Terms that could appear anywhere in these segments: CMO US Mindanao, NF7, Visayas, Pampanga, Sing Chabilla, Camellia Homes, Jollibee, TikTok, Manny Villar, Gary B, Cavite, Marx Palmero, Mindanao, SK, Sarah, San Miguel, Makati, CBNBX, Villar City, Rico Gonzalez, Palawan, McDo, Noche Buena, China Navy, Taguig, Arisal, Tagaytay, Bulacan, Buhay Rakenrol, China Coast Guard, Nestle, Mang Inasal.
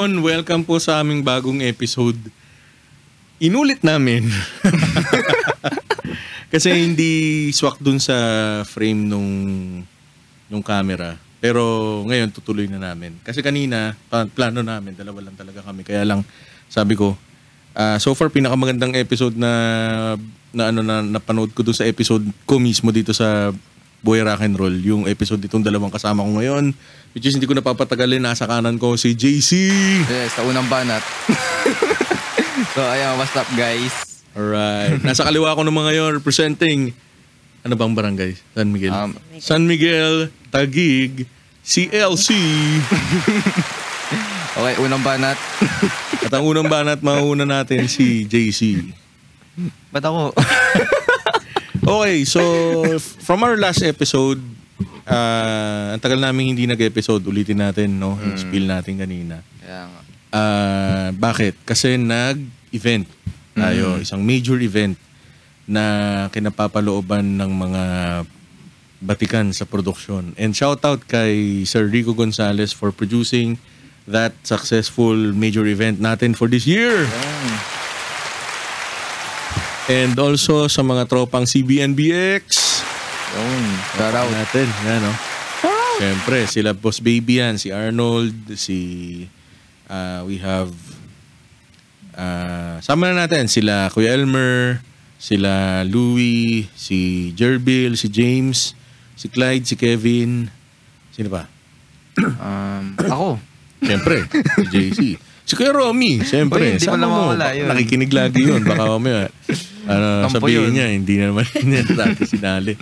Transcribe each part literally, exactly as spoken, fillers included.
Yon, welcome po sa aming bagong episode. Inulit namin. Kasi hindi swak dun sa frame nung nung camera. Pero ngayon tutuloy na namin. Kasi kanina, plano namin, dalawa lang talaga kami. Kaya lang sabi ko, uh, so far pinakamagandang episode na na ano na napanood ko dun sa episode ko mismo dito sa Buhay Rakenrol. Yung episode itong dalawang kasama ko ngayon, which is hindi ko napapatagalin, nasa kanan ko si J C. Yes, sa unang banat. So ayan, what's up guys? Alright. Nasa kaliwa ko naman ngayon representing ano bang barangay? San Miguel. Um, San Miguel, Taguig, C L C. Okay, unang banat. At ang unang banat, mauna natin si J C. Ba't ako? Okay, so from our last episode, uh, ang tagal namin hindi nag-episode. Ulitin natin, no? Yung mm. spill natin kanina. Yeah. Uh, bakit? Kasi nag-event. Tayo, isang major event na kinapapalooban ng mga batikan sa production. And shout out kay Sir Rico Gonzalez for producing that successful major event natin for this year. Yeah. And also sa mga tropang C B N B X. Yun, shout out natin. Yan, no? Siyempre, sila Boss Baby yan, si Arnold, si uh, we have Uh, sama na natin sila Kuya Elmer, sila Louie, si Jerbil, si James, si Clyde, si Kevin. Sino pa? Um, ako. Siyempre, si J C. Si Kuya Romy, siyempre. Hindi pa namawala yun. Nakikinig lagi yun. Baka mamaya ano, sabihin yun. Niya, hindi na naman niya natin sinali.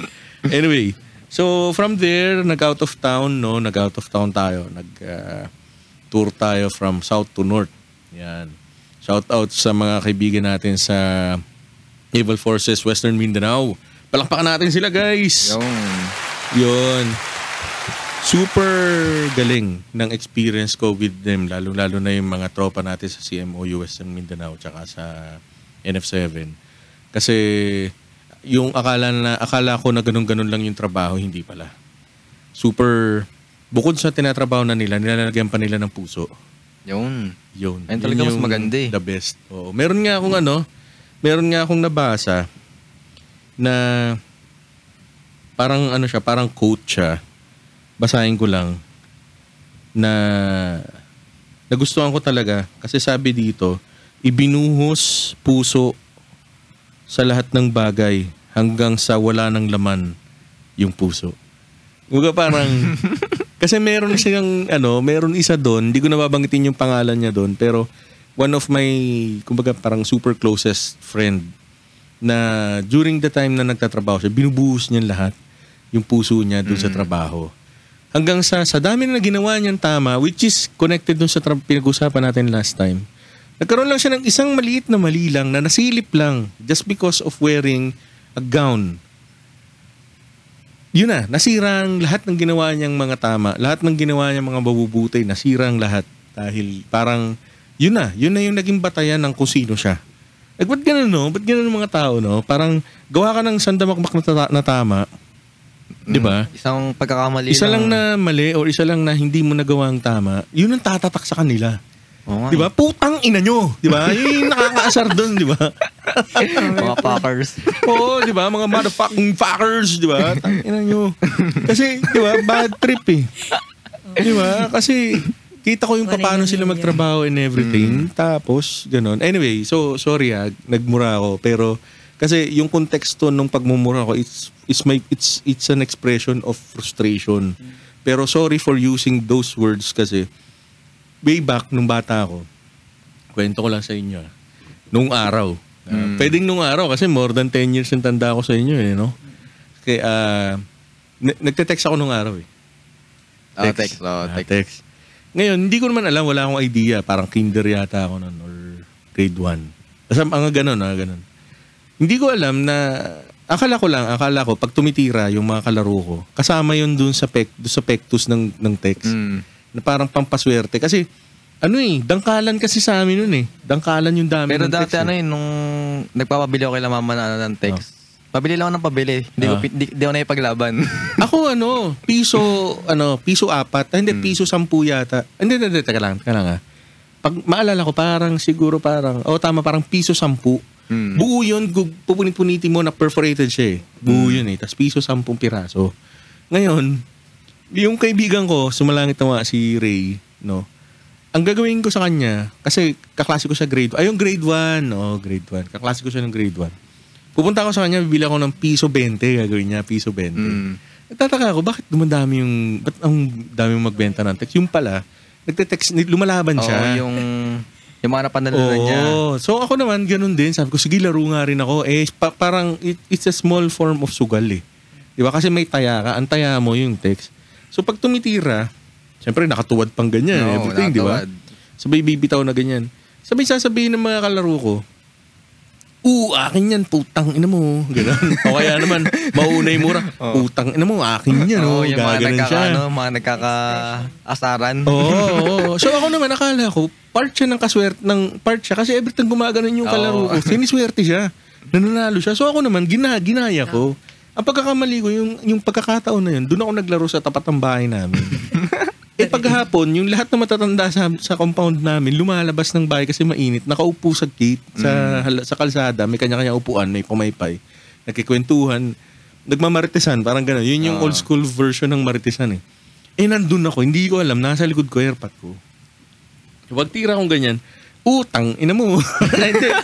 Anyway, so from there, nag-out of town, no? Nag-out of town tayo. Nag-tour uh, tayo from south to north. Yan. Shout out sa mga kaibigan natin sa Naval Forces Western Mindanao. Palakpakan natin sila, guys. Yun. Yun. Super galing ng experience ko with them, lalo-lalo na yung mga tropa natin sa C M O U S Mindanao tsaka sa N F seven. Kasi yung akala na akala ko na ganun-ganun lang yung trabaho, hindi pala. Super bukod sa tinatrabaho na nila, nilalagyan pa nila ng puso. Yun. Yun. Ayun talaga mas maganda eh. The best. Oo. Meron nga akong ano, meron nga akong nabasa na parang ano siya, parang quote siya. Basahin ko lang na nagustuhan ko talaga kasi sabi dito, ibinuhos puso sa lahat ng bagay hanggang sa wala ng laman yung puso. Mga parang kasi meron siyang, ano, meron isa doon, hindi ko nababanggitin yung pangalan niya doon, pero one of my, kumbaga parang super closest friend na during the time na nagtatrabaho siya, binubuhos niya lahat yung puso niya doon mm. sa trabaho. Hanggang sa, sa dami na ginawa niyang tama, which is connected doon sa tra- pinag-usapan natin last time, nagkaroon lang siya ng isang maliit na mali lang na nasilip lang just because of wearing a gown. Yun na, nasira ang lahat ng ginawa niyang mga tama. Lahat ng ginawa niyang mga mabubuti, nasira ang lahat. Dahil parang, yun na, yun na yung naging batayan ng kung sino siya. Like, ba't ganun, no? Ba't ganun mga tao, no? Parang, gawa ka ng sandamakmak na, ta- na tama. Mm, diba? Isang pagkakamali. Isa lang na mali o isa lang na hindi mo nagawa ang tama, yun ang tatatak sa kanila. Oh, diba? Putang ina nyo. Diba? Yung nakakaasar dun, diba? Mga fuckers. Oo, diba? Mga motherfucking fuckers, diba? Tang ina nyo. Kasi, diba? Bad trip eh. Diba? Kasi, kita ko yung paano sila magtrabaho and everything. Mm. Tapos, ganun. Anyway, so, sorry ah. Nagmura ako. Pero, kasi yung konteksto nung pagmumura ko, it's, it's, my, it's, it's an expression of frustration. Pero sorry for using those words kasi way back nung bata ako, kwento ko lang sa inyo, nung araw. Uh, mm. Pwedeng nung araw kasi more than ten years yung tanda ako sa inyo eh, no? Kaya, uh, n- nagte-text ako nung araw eh. Text. Oh, text. Oh, text. Uh, text. Ngayon, hindi ko naman alam, wala akong idea. Parang kinder yata ako nun or grade one. Basta mga ganun, mga ganun. Hindi ko alam na, akala ko lang, akala ko, pag tumitira yung mga kalaro ko, kasama yun dun sa, pec, dun sa pectus ng, ng text. Mm. Na parang pampaswerte. Kasi, ano eh, dangkalan kasi sa amin nun eh. Dangkalan yung dami pero ng text. Pero dati ano eh, nung nagpapabili ako kay la mama na ng text, oh. Pabili lang ako ng pabili. Hindi oh. ko, di, di ako naipaglaban. Ako ano, piso, ano, piso apat. Ah, hindi, mm. piso sampu yata. Hindi, hindi, hindi, teka lang, teka lang ah. pag maalala ko, parang siguro parang, oh tama, parang piso sampu. Mm. Buo yun, pupunit-punitin mo na perforated siya eh. Buo mm. yun eh, tas piso sampung piraso. Ngayon, yung kaibigan ko, sumalangit na nga si Ray, no? Ang gagawin ko sa kanya, kasi kaklase ko siya grade, ay yung grade one, oh grade one, kaklase ko siya ng grade one. Pupunta ako sa kanya, bibila ko ng piso twenty, gagawin niya, piso twenty. Mm. Nagtataka ako, bakit dumadami yung, ba't ang dami yung magbenta ng text? Yung pala, nagte-text, lumalaban siya. Oo, yung, yung mga napanalunan oh, niya. So ako naman, ganun din. Sabi ko, sige, laro nga rin ako. Eh, pa- parang, it, it's a small form of sugal eh. Diba? Kasi may taya ka, ang taya mo yung text. So pag tumitira, siyempre nakatuwad pang ganyan. No, everything, diba? Sabay bibitaw na ganyan. Sabay sasabihin ng mga kalaro ko, oo, akin yan, putang ina mo. Ganun. O kaya naman, mauna yung mura. Oh. Putang ina mo, akin yan. Oo, oh, yung mga, nagkaka, ano, mga nagkaka-asaran. Oo, oh, oh. So ako naman, akala ko, part siya ng kaswerte, ng part siya. Kasi every time gumagano'n yung kalaro ko, oh. siniswerte siya. Nananalo siya. So ako naman, gina, ginaya ko. Ang pagkakamali ko, yung, yung pagkakataon na yun, doon ako naglaro sa tapat ng bahay namin. Eh paghapon, yung lahat na matatanda sa, sa compound namin, lumalabas ng bahay kasi mainit, nakaupo sa gate, sa, mm. sa kalsada, may kanya-kanya upuan, may pumaypay, nakikwentuhan, nagmamaritisan, parang gano'n. Yun yung oh. old school version ng maritisan eh. Eh nandun ako, hindi ko alam, nasa likod ko, airpot ko. Huwag tira akong ganyan, utang, ina mo.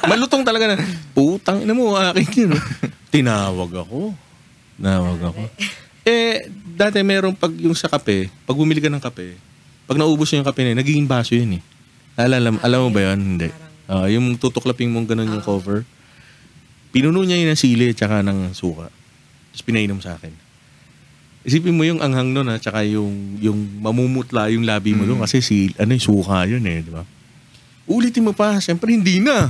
Malutong talaga na, utang, ina mo, akin yun. Tinawag ako. Nawag ako. Eh, dati meron pag yung sa kape, pag bumili ka ng kape, pag naubos yung kape na yun, nagiging baso yun eh. Alam, alam mo ba yun? Hindi. Uh, yung tutuklapin mong ganun yung cover, pinuno niya yun ng sili at saka ng suka. Tapos pinainom sa akin. Isipin mo yung anghang nun ha, tsaka yung, yung mamumutla yung labi mo mm. doon kasi si, ano, suka yun eh, di ba? Ulitin mo pa, siyempre hindi na.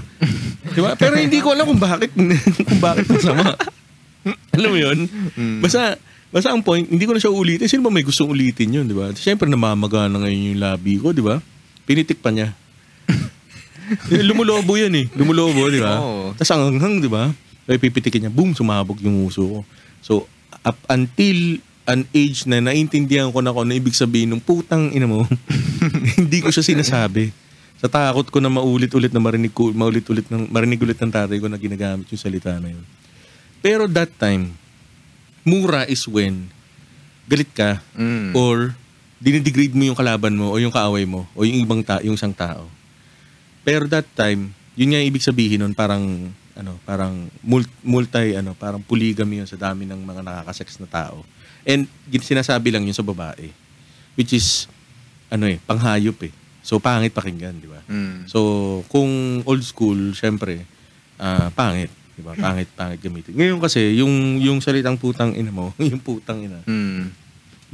Di ba? Pero hindi ko alam kung bakit, kung bakit masama. Alam mo yun? Mm. Basta, basta ang point, hindi ko na siya ulitin. Sino ba may gustong ulitin yun, di ba? Siyempre, namamaga na ngayon yung labi ko, di ba? Pinitik pa niya. Lumulobo yan eh. Lumulobo, di ba? Oh. Tapos ang hanghang, di ba? Kaya pipitikin niya, boom, sumabog yung uso ko. So, up until an age na naintindihan ko na kung ano ibig sabihin ng putang ina mo, hindi ko siya sinasabi. Sa takot ko na maulit-ulit na marinig ko, maulit-ulit na marinig ulit ng tatay ko na ginagamit yung salita na yun. Pero that time, mura is when galit ka mm. or dinidegrade mo yung kalaban mo o yung kaaway mo o yung ibang ta- yung isang tao. Pero that time, yun nga ibig sabihin nun, parang ano, parang multi ano, parang polygamy yun sa dami ng mga nakakasex na tao. And sinasabi lang yun sa babae, which is ano eh, panghayop eh. So pangit pakinggan, di ba? Mm. So kung old school, syempre, uh, pangit. Diba? Pangit, pangit gamitin. Ngayon kasi, yung, yung salitang putang ina mo, yung putang ina, mm.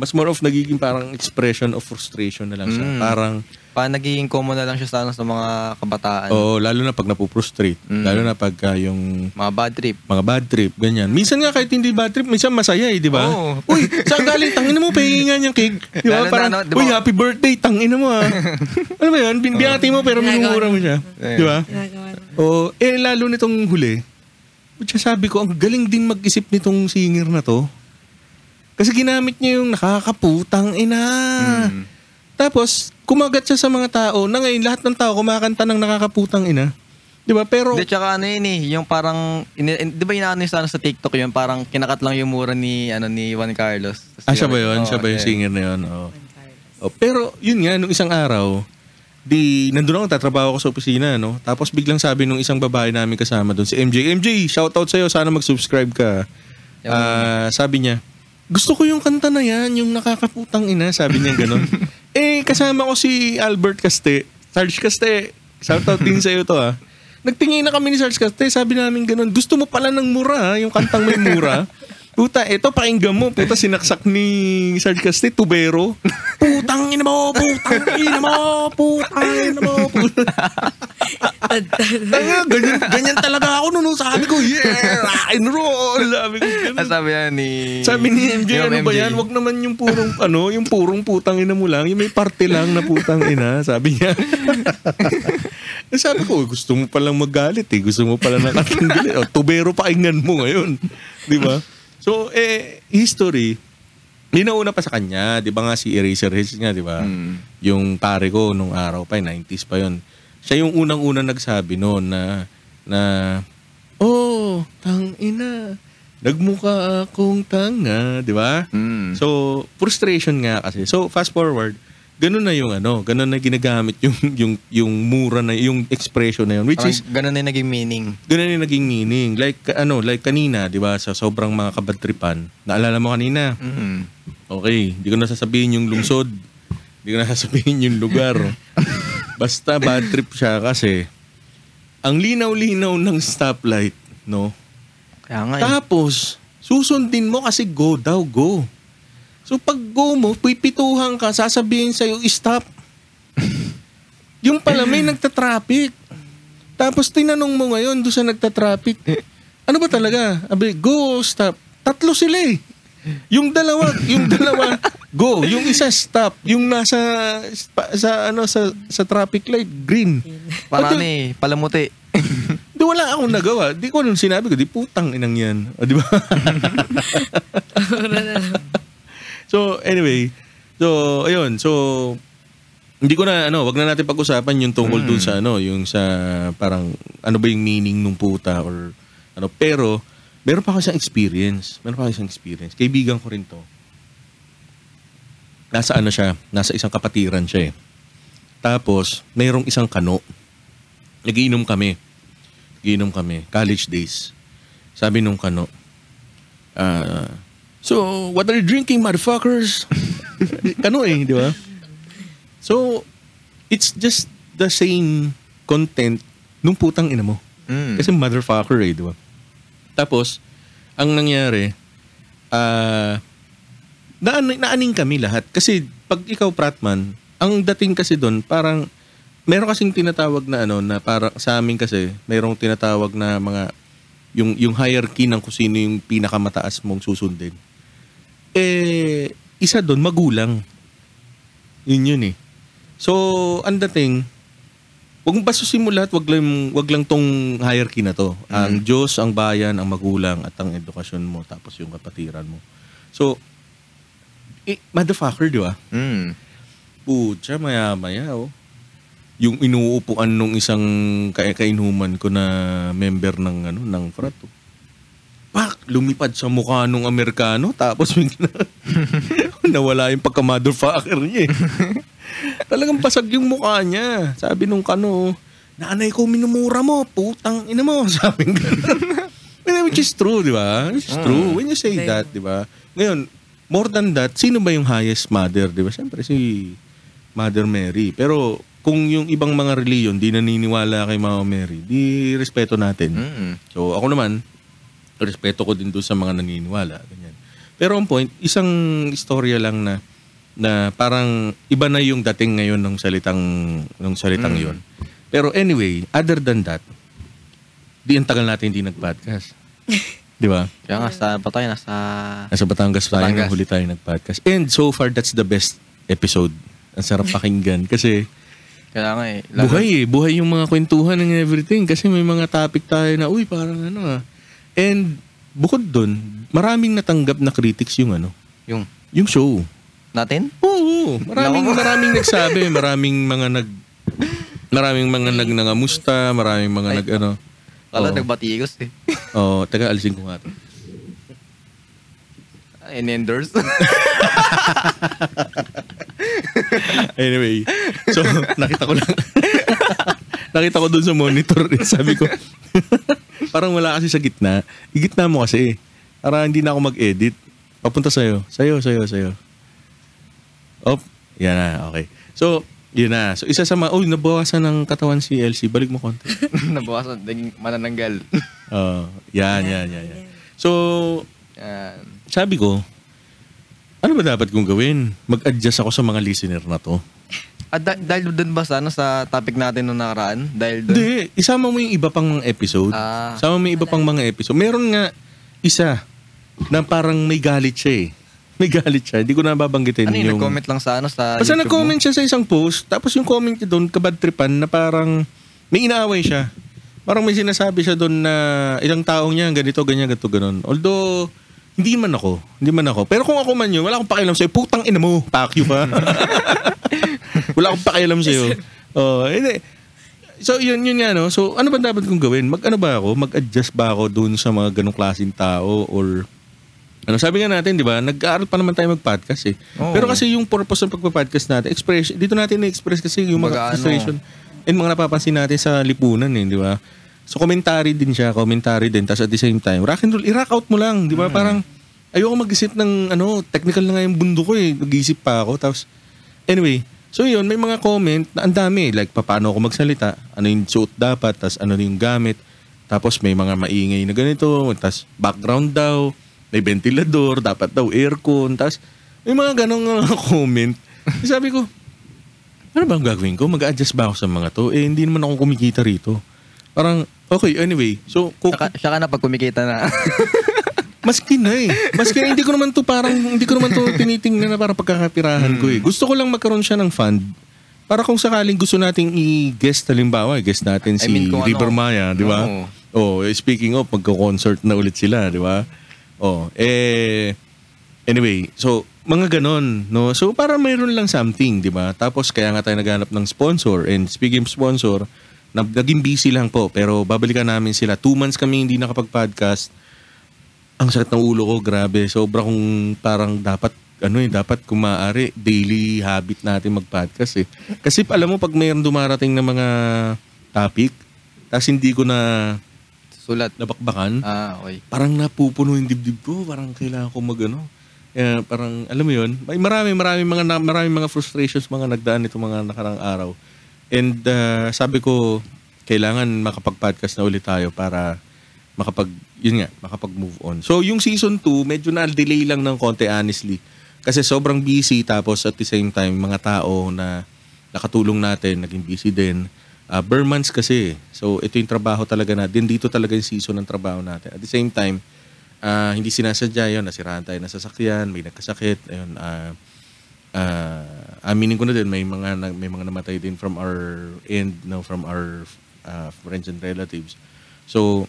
mas more of nagiging parang expression of frustration na lang siya. Mm. Parang, parang nagiging common na lang siya sa, sa mga kabataan. Oo, lalo na pag napuprustrate. Mm. Lalo na pag uh, yung... Mga bad trip. Mga bad trip, ganyan. Minsan nga kahit hindi bad trip, minsan masaya eh, di ba? Oo. Uy, saan galing? Tangina mo, pahinga niyang cake. Di ba? Parang, na, no, diba? Uy, happy birthday, tangina mo ah. Ano ba yun? Binbiyati mo pero minumura mo siya. Di ba? Oo, eh lalo nitong huli. Sabi ko, ang galing din mag-isip nitong singer na to. Kasi ginamit niya yung nakakaputang ina. Mm. Tapos, kumagat siya sa mga tao na ngayon lahat ng tao kumakanta ng nakakaputang ina. Diba? Pero... Di, tsaka ano yun eh, yung parang, in, in, di ba inaano yung sa TikTok yun, parang kinakat lang yung mura ni, ano, ni Juan Carlos. Tapos ah, siya ba yun? Oh, siya ba yung singer na yun? Oh. Oh, pero, yun nga, nung isang araw, di, nandun ako, tatrabaho ako sa opisina, no? Tapos biglang sabi nung isang babae namin kasama doon, si M J, M J, shoutout sa'yo, sana mag-subscribe ka. Uh, sabi niya, gusto ko yung kanta na yan, yung nakakaputang ina, sabi niya ganun. Eh, kasama ko si Albert Caste, Sarge Caste, shoutout din sa'yo to ah. Nagtingin na kami ni Sarge Caste, sabi namin ganun, gusto mo pala ng mura, yung kantang may mura. Puta, eto, pakinggan mo. Puta, sinaksak ni Sarge Caste, tubero. Putang ina mo, putang ina mo, putang ina mo, putang ina mo. Ganyan, ganyan talaga ako noon. Sabi ko, yeah, rock and roll. Sabi ko, ganun. Sabi yan ni... Sabi ni M J, ano ba yan? Huwag naman yung purong, ano, yung purong putang ina mo lang. Yung may parte lang na putang ina, sabi niya. Sabi ko, gusto mo palang magalit eh. Gusto mo palang nakatanggalit. O, tubero, pakinggan mo ngayon. Di ba? So, eh, history, hindi na una pa sa kanya. Di ba nga si Eraserheads nga, di ba? Mm. yung pare ko nung araw pa, nineties pa yon. Siya yung unang-unang nagsabi noon na, na, oh, tang ina, nagmukha akong tanga, di ba? Mm. So, frustration nga kasi. So, fast forward, ganun na yung ano, ganun na ginagamit yung yung yung mura na yung expression na yun, which is ganun na naging meaning. Ganun na naging meaning. Like ano, like kanina, 'di ba, sa sobrang mga kabadtripan. Naalala mo kanina? Mm-hmm. Okay, hindi ko na sasabihin yung lungsod. Hindi ko na sasabihin yung lugar. Basta bad trip siya kasi ang linaw-linaw ng stoplight, no? Kaya nga. Tapos susundin mo kasi go daw, go. So pag go mo, pipituhan ka, sasabihin sa'yo, stop. Yung pala may nagtatraffic. Tapos tinanong mo ngayon doon sa nagtatraffic, ano ba talaga? Abi, go, stop. Tatlo sila eh. Yung dalawa, yung dalawa, go. Yung isa, stop. Yung nasa, sa, ano, sa, sa traffic light, green. Parami, palamuti. Di wala akong nagawa. Di ko nung sinabi ko, di putang inang yan. O, di ba? So anyway, so ayun, so hindi ko na ano, wag na natin pag-usapan yung tungkol mm. dun sa ano, yung sa parang ano ba yung meaning nung puta or ano, pero meron pa ako isang experience. Meron pa ako isang experience. Kaibigan ko rin to. Nasa ano siya, nasa isang kapatiran siya eh. Tapos mayroong isang kano. Nagiinom kami. Nagiinom kami, college days. Sabi nung kano, ah uh, so, what are you drinking, motherfuckers? Kano eh, di ba? So, it's just the same content nung putang ina mo. Mm. Kasi motherfucker eh, di ba? Tapos, ang nangyari, uh, naan- naaning kami lahat. Kasi pag ikaw, Pratman, ang dating kasi doon, parang, meron kasing tinatawag na ano, na para sa amin kasi, merong tinatawag na mga, yung, yung hierarchy ng kung sino yung pinakamataas mong susundin. Eh, isa doon, magulang. Yun yun eh. So, ang dating, huwag mong basusin mo lahat, wag lang, wag lang tong hierarchy na to. Mm-hmm. Ang Diyos, ang bayan, ang magulang, at ang edukasyon mo, tapos yung kapatiran mo. So, eh, motherfucker, di ba? Mm. Pucha, maya-maya, oh. Yung inuupuan nung isang kainuman ko na member ng ano ng frat. Pak, lumipad sa mukha nung Amerikano tapos bigla nawala yung pagka-motherfucker niya. Eh. Talagang pasag yung mukha niya. Sabi nung kano, nanay ko minumura mo, putang ina mo, sabi ng ganun. Which is true, di ba? Which is true. When you say that, di ba? Ngayon, more than that, sino ba yung highest mother, di ba? Siyempre si Mother Mary. Pero kung yung ibang mga reliyon di naniniwala kay Mama Mary, di respeto natin. Mm-hmm. So ako naman, respeto ko din doon sa mga naniniwala. Ganyan. Pero on point, isang istorya lang na na parang iba na yung dating ngayon ng salitang ng salitang mm-hmm. yon. Pero anyway, other than that, di ang tagal natin hindi nag-podcast. Di ba? Kaya nga, sa patay, nasa... Nasa Batangas tayo, Batangas. Huli tayo nag-podcast. And so far, that's the best episode. Ang sarap pakinggan kasi... Kaya nga eh. Lahat. Buhay eh. Buhay yung mga kwentuhan and everything. Kasi may mga topic tayo na, uy, parang ano ah. And, bukod dun, maraming natanggap na critics yung ano. Yung? Yung show. Natin? Oo. oo. Maraming, maraming nagsabi. Maraming mga nag... Maraming mga nagnangamusta. Maraming mga Ay, nag ano. Kala nagbatigos eh. Oo. Taga, alisin ko nga ito. Inenders. Anyway, so nakita ko lang nakita ko dun sa monitor, sabi ko parang wala kasi sa gitna, igitna mo kasi para hindi na ako mag-edit, papunta sa'yo sa'yo sa'yo sa'yo op, yan na, okay, so yun na, so isa sa mga, oh nabawasan ng katawan si Elsie, balik mo konti. Nabawasan, naging manananggal. Oh, yan, yan, yan, yan. So yan. Sabi ko, ano ba dapat kong gawin? Mag-adjust ako sa mga listener na to. At da- dahil doon ba sa, ano, sa topic natin nung nakaraan? Dahil doon? Hindi. Isama mo yung iba pang mga episode. Ah. Isama mo yung iba pang mga episode. Meron nga isa na parang may galit siya eh. May galit siya. Hindi ko na babanggitin ano yung... Ano nag-comment lang sa, ano, sa basta YouTube mo? Basta nag-comment siya sa isang post. Tapos yung comment niya doon, kabadtripan, na parang may inaaway siya. Parang may sinasabi siya doon na ilang taong niya, ganito, ganyan, ganito, ganun. Although... Hindi man ako. Hindi man ako. Pero kung ako man yun, wala akong pakialam sa'yo. Putang ina mo. Pakyo pa. Wala akong pakialam sa'yo. Oh, hindi. So, yun, yun nga, no? So, ano ba dapat kong gawin? Mag-ano ba ako? Mag-adjust ba ako dun sa mga ganong klaseng tao? Or, ano, sabi nga natin, di ba? Nag-aaral pa naman tayo mag-podcast, eh. Oh. Pero kasi yung purpose ng pagpa-podcast natin, expression, dito natin na-express kasi yung mga Baga, frustration ano? And mga napapansin natin sa lipunan, eh, di ba? So, commentary din siya, commentary din. Tapos at the same time, rock and roll, i-rock out mo lang, di ba? Hmm. Parang, ayoko mag-isip ng, ano, technical na nga yung bundo ko, eh. Nag-iisip pa ako. Tapos, anyway, so yun, may mga comment na ang dami. Like, paano ako magsalita? Ano yung suot dapat? Tapos ano yung gamit? Tapos may mga maingay na ganito. Tapos background daw. May ventilador. Dapat daw aircon. Tapos may mga ganong uh, comment. Sabi ko, ano ba ang gagawin ko? Mag-adjust ba ako sa mga to? Eh, hindi naman ako kumikita rito. Parang, okay, anyway. So, kung... Saka, saka na pag kumikita na. Maski na eh. Maski hindi ko naman to parang, hindi ko naman to tinitingnan na parang pagkakapirahan hmm. ko eh. Gusto ko lang magkaroon siya ng fund para kung sakaling gusto nating i-guest, halimbawa, i-guest natin I si mean, River ano, Maya, di ba? No. Oh, speaking of, magka-concert na ulit sila, di ba? Oh, eh, anyway, so, mga ganon, no? So, para mayroon lang something, di ba? Tapos, kaya nga tayo naghanap ng sponsor. And speaking of sponsor, naging busy lang po, pero babalikan namin sila. Two months kami hindi nakapag-podcast. Ang sakit ng ulo ko, grabe. Sobra kong parang dapat, ano eh, dapat kung maaari, daily habit natin mag-podcast eh. Kasi alam mo, pag mayroon dumarating na mga topic, tapos hindi ko na sulat, nabakbakan, ah, okay. Parang napupuno yung dibdib ko, parang kailangan ko mag-ano. Eh, parang, alam mo yun, may marami, marami mga, marami mga frustrations mga nagdaan itong mga nakarang araw. And uh, sabi ko, kailangan makapag-podcast na ulit tayo para makapag, yun nga, makapag-move on. So, yung season two, medyo na-delay lang ng konti, honestly. Kasi sobrang busy, tapos at the same time, mga tao na nakatulong natin, naging busy din. Uh, Burn months kasi. So, ito yung trabaho talaga natin. Dito talaga yung season ng trabaho natin. At the same time, uh, hindi sinasadya yun. Nasiraan tayo na sasakyan, may nagkasakit. Ayun, uh, uh, aminin ko na din, may mga, may mga namatay din from our end, no, from our uh, friends and relatives. So,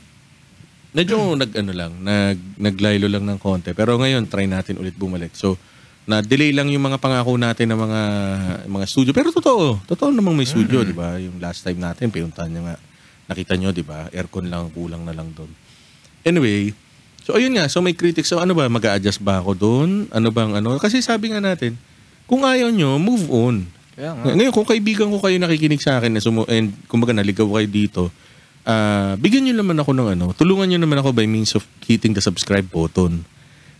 medyo nag-ano lang, nag, naglaylo lang ng konti. Pero ngayon, try natin ulit bumalik. So, na-delay lang yung mga pangako natin ng mga mga studio. Pero totoo, totoo namang may studio, mm-hmm. di ba? Yung last time natin, pinuntahan niya nga. Nakita nyo, di ba? Aircon lang, kulang na lang doon. Anyway, so ayun nga, so may critics. So ano ba, mag-a-adjust ba ako doon? Ano bang ano? Kasi sabi nga natin, kung ayaw nyo, move on. Kaya nga. Ngayon, kung kaibigan ko kayo nakikinig sa akin, and kumbaga naligaw kayo dito, Uh, bigyan nyo naman ako ng ano, tulungan nyo naman ako by means of hitting the subscribe button.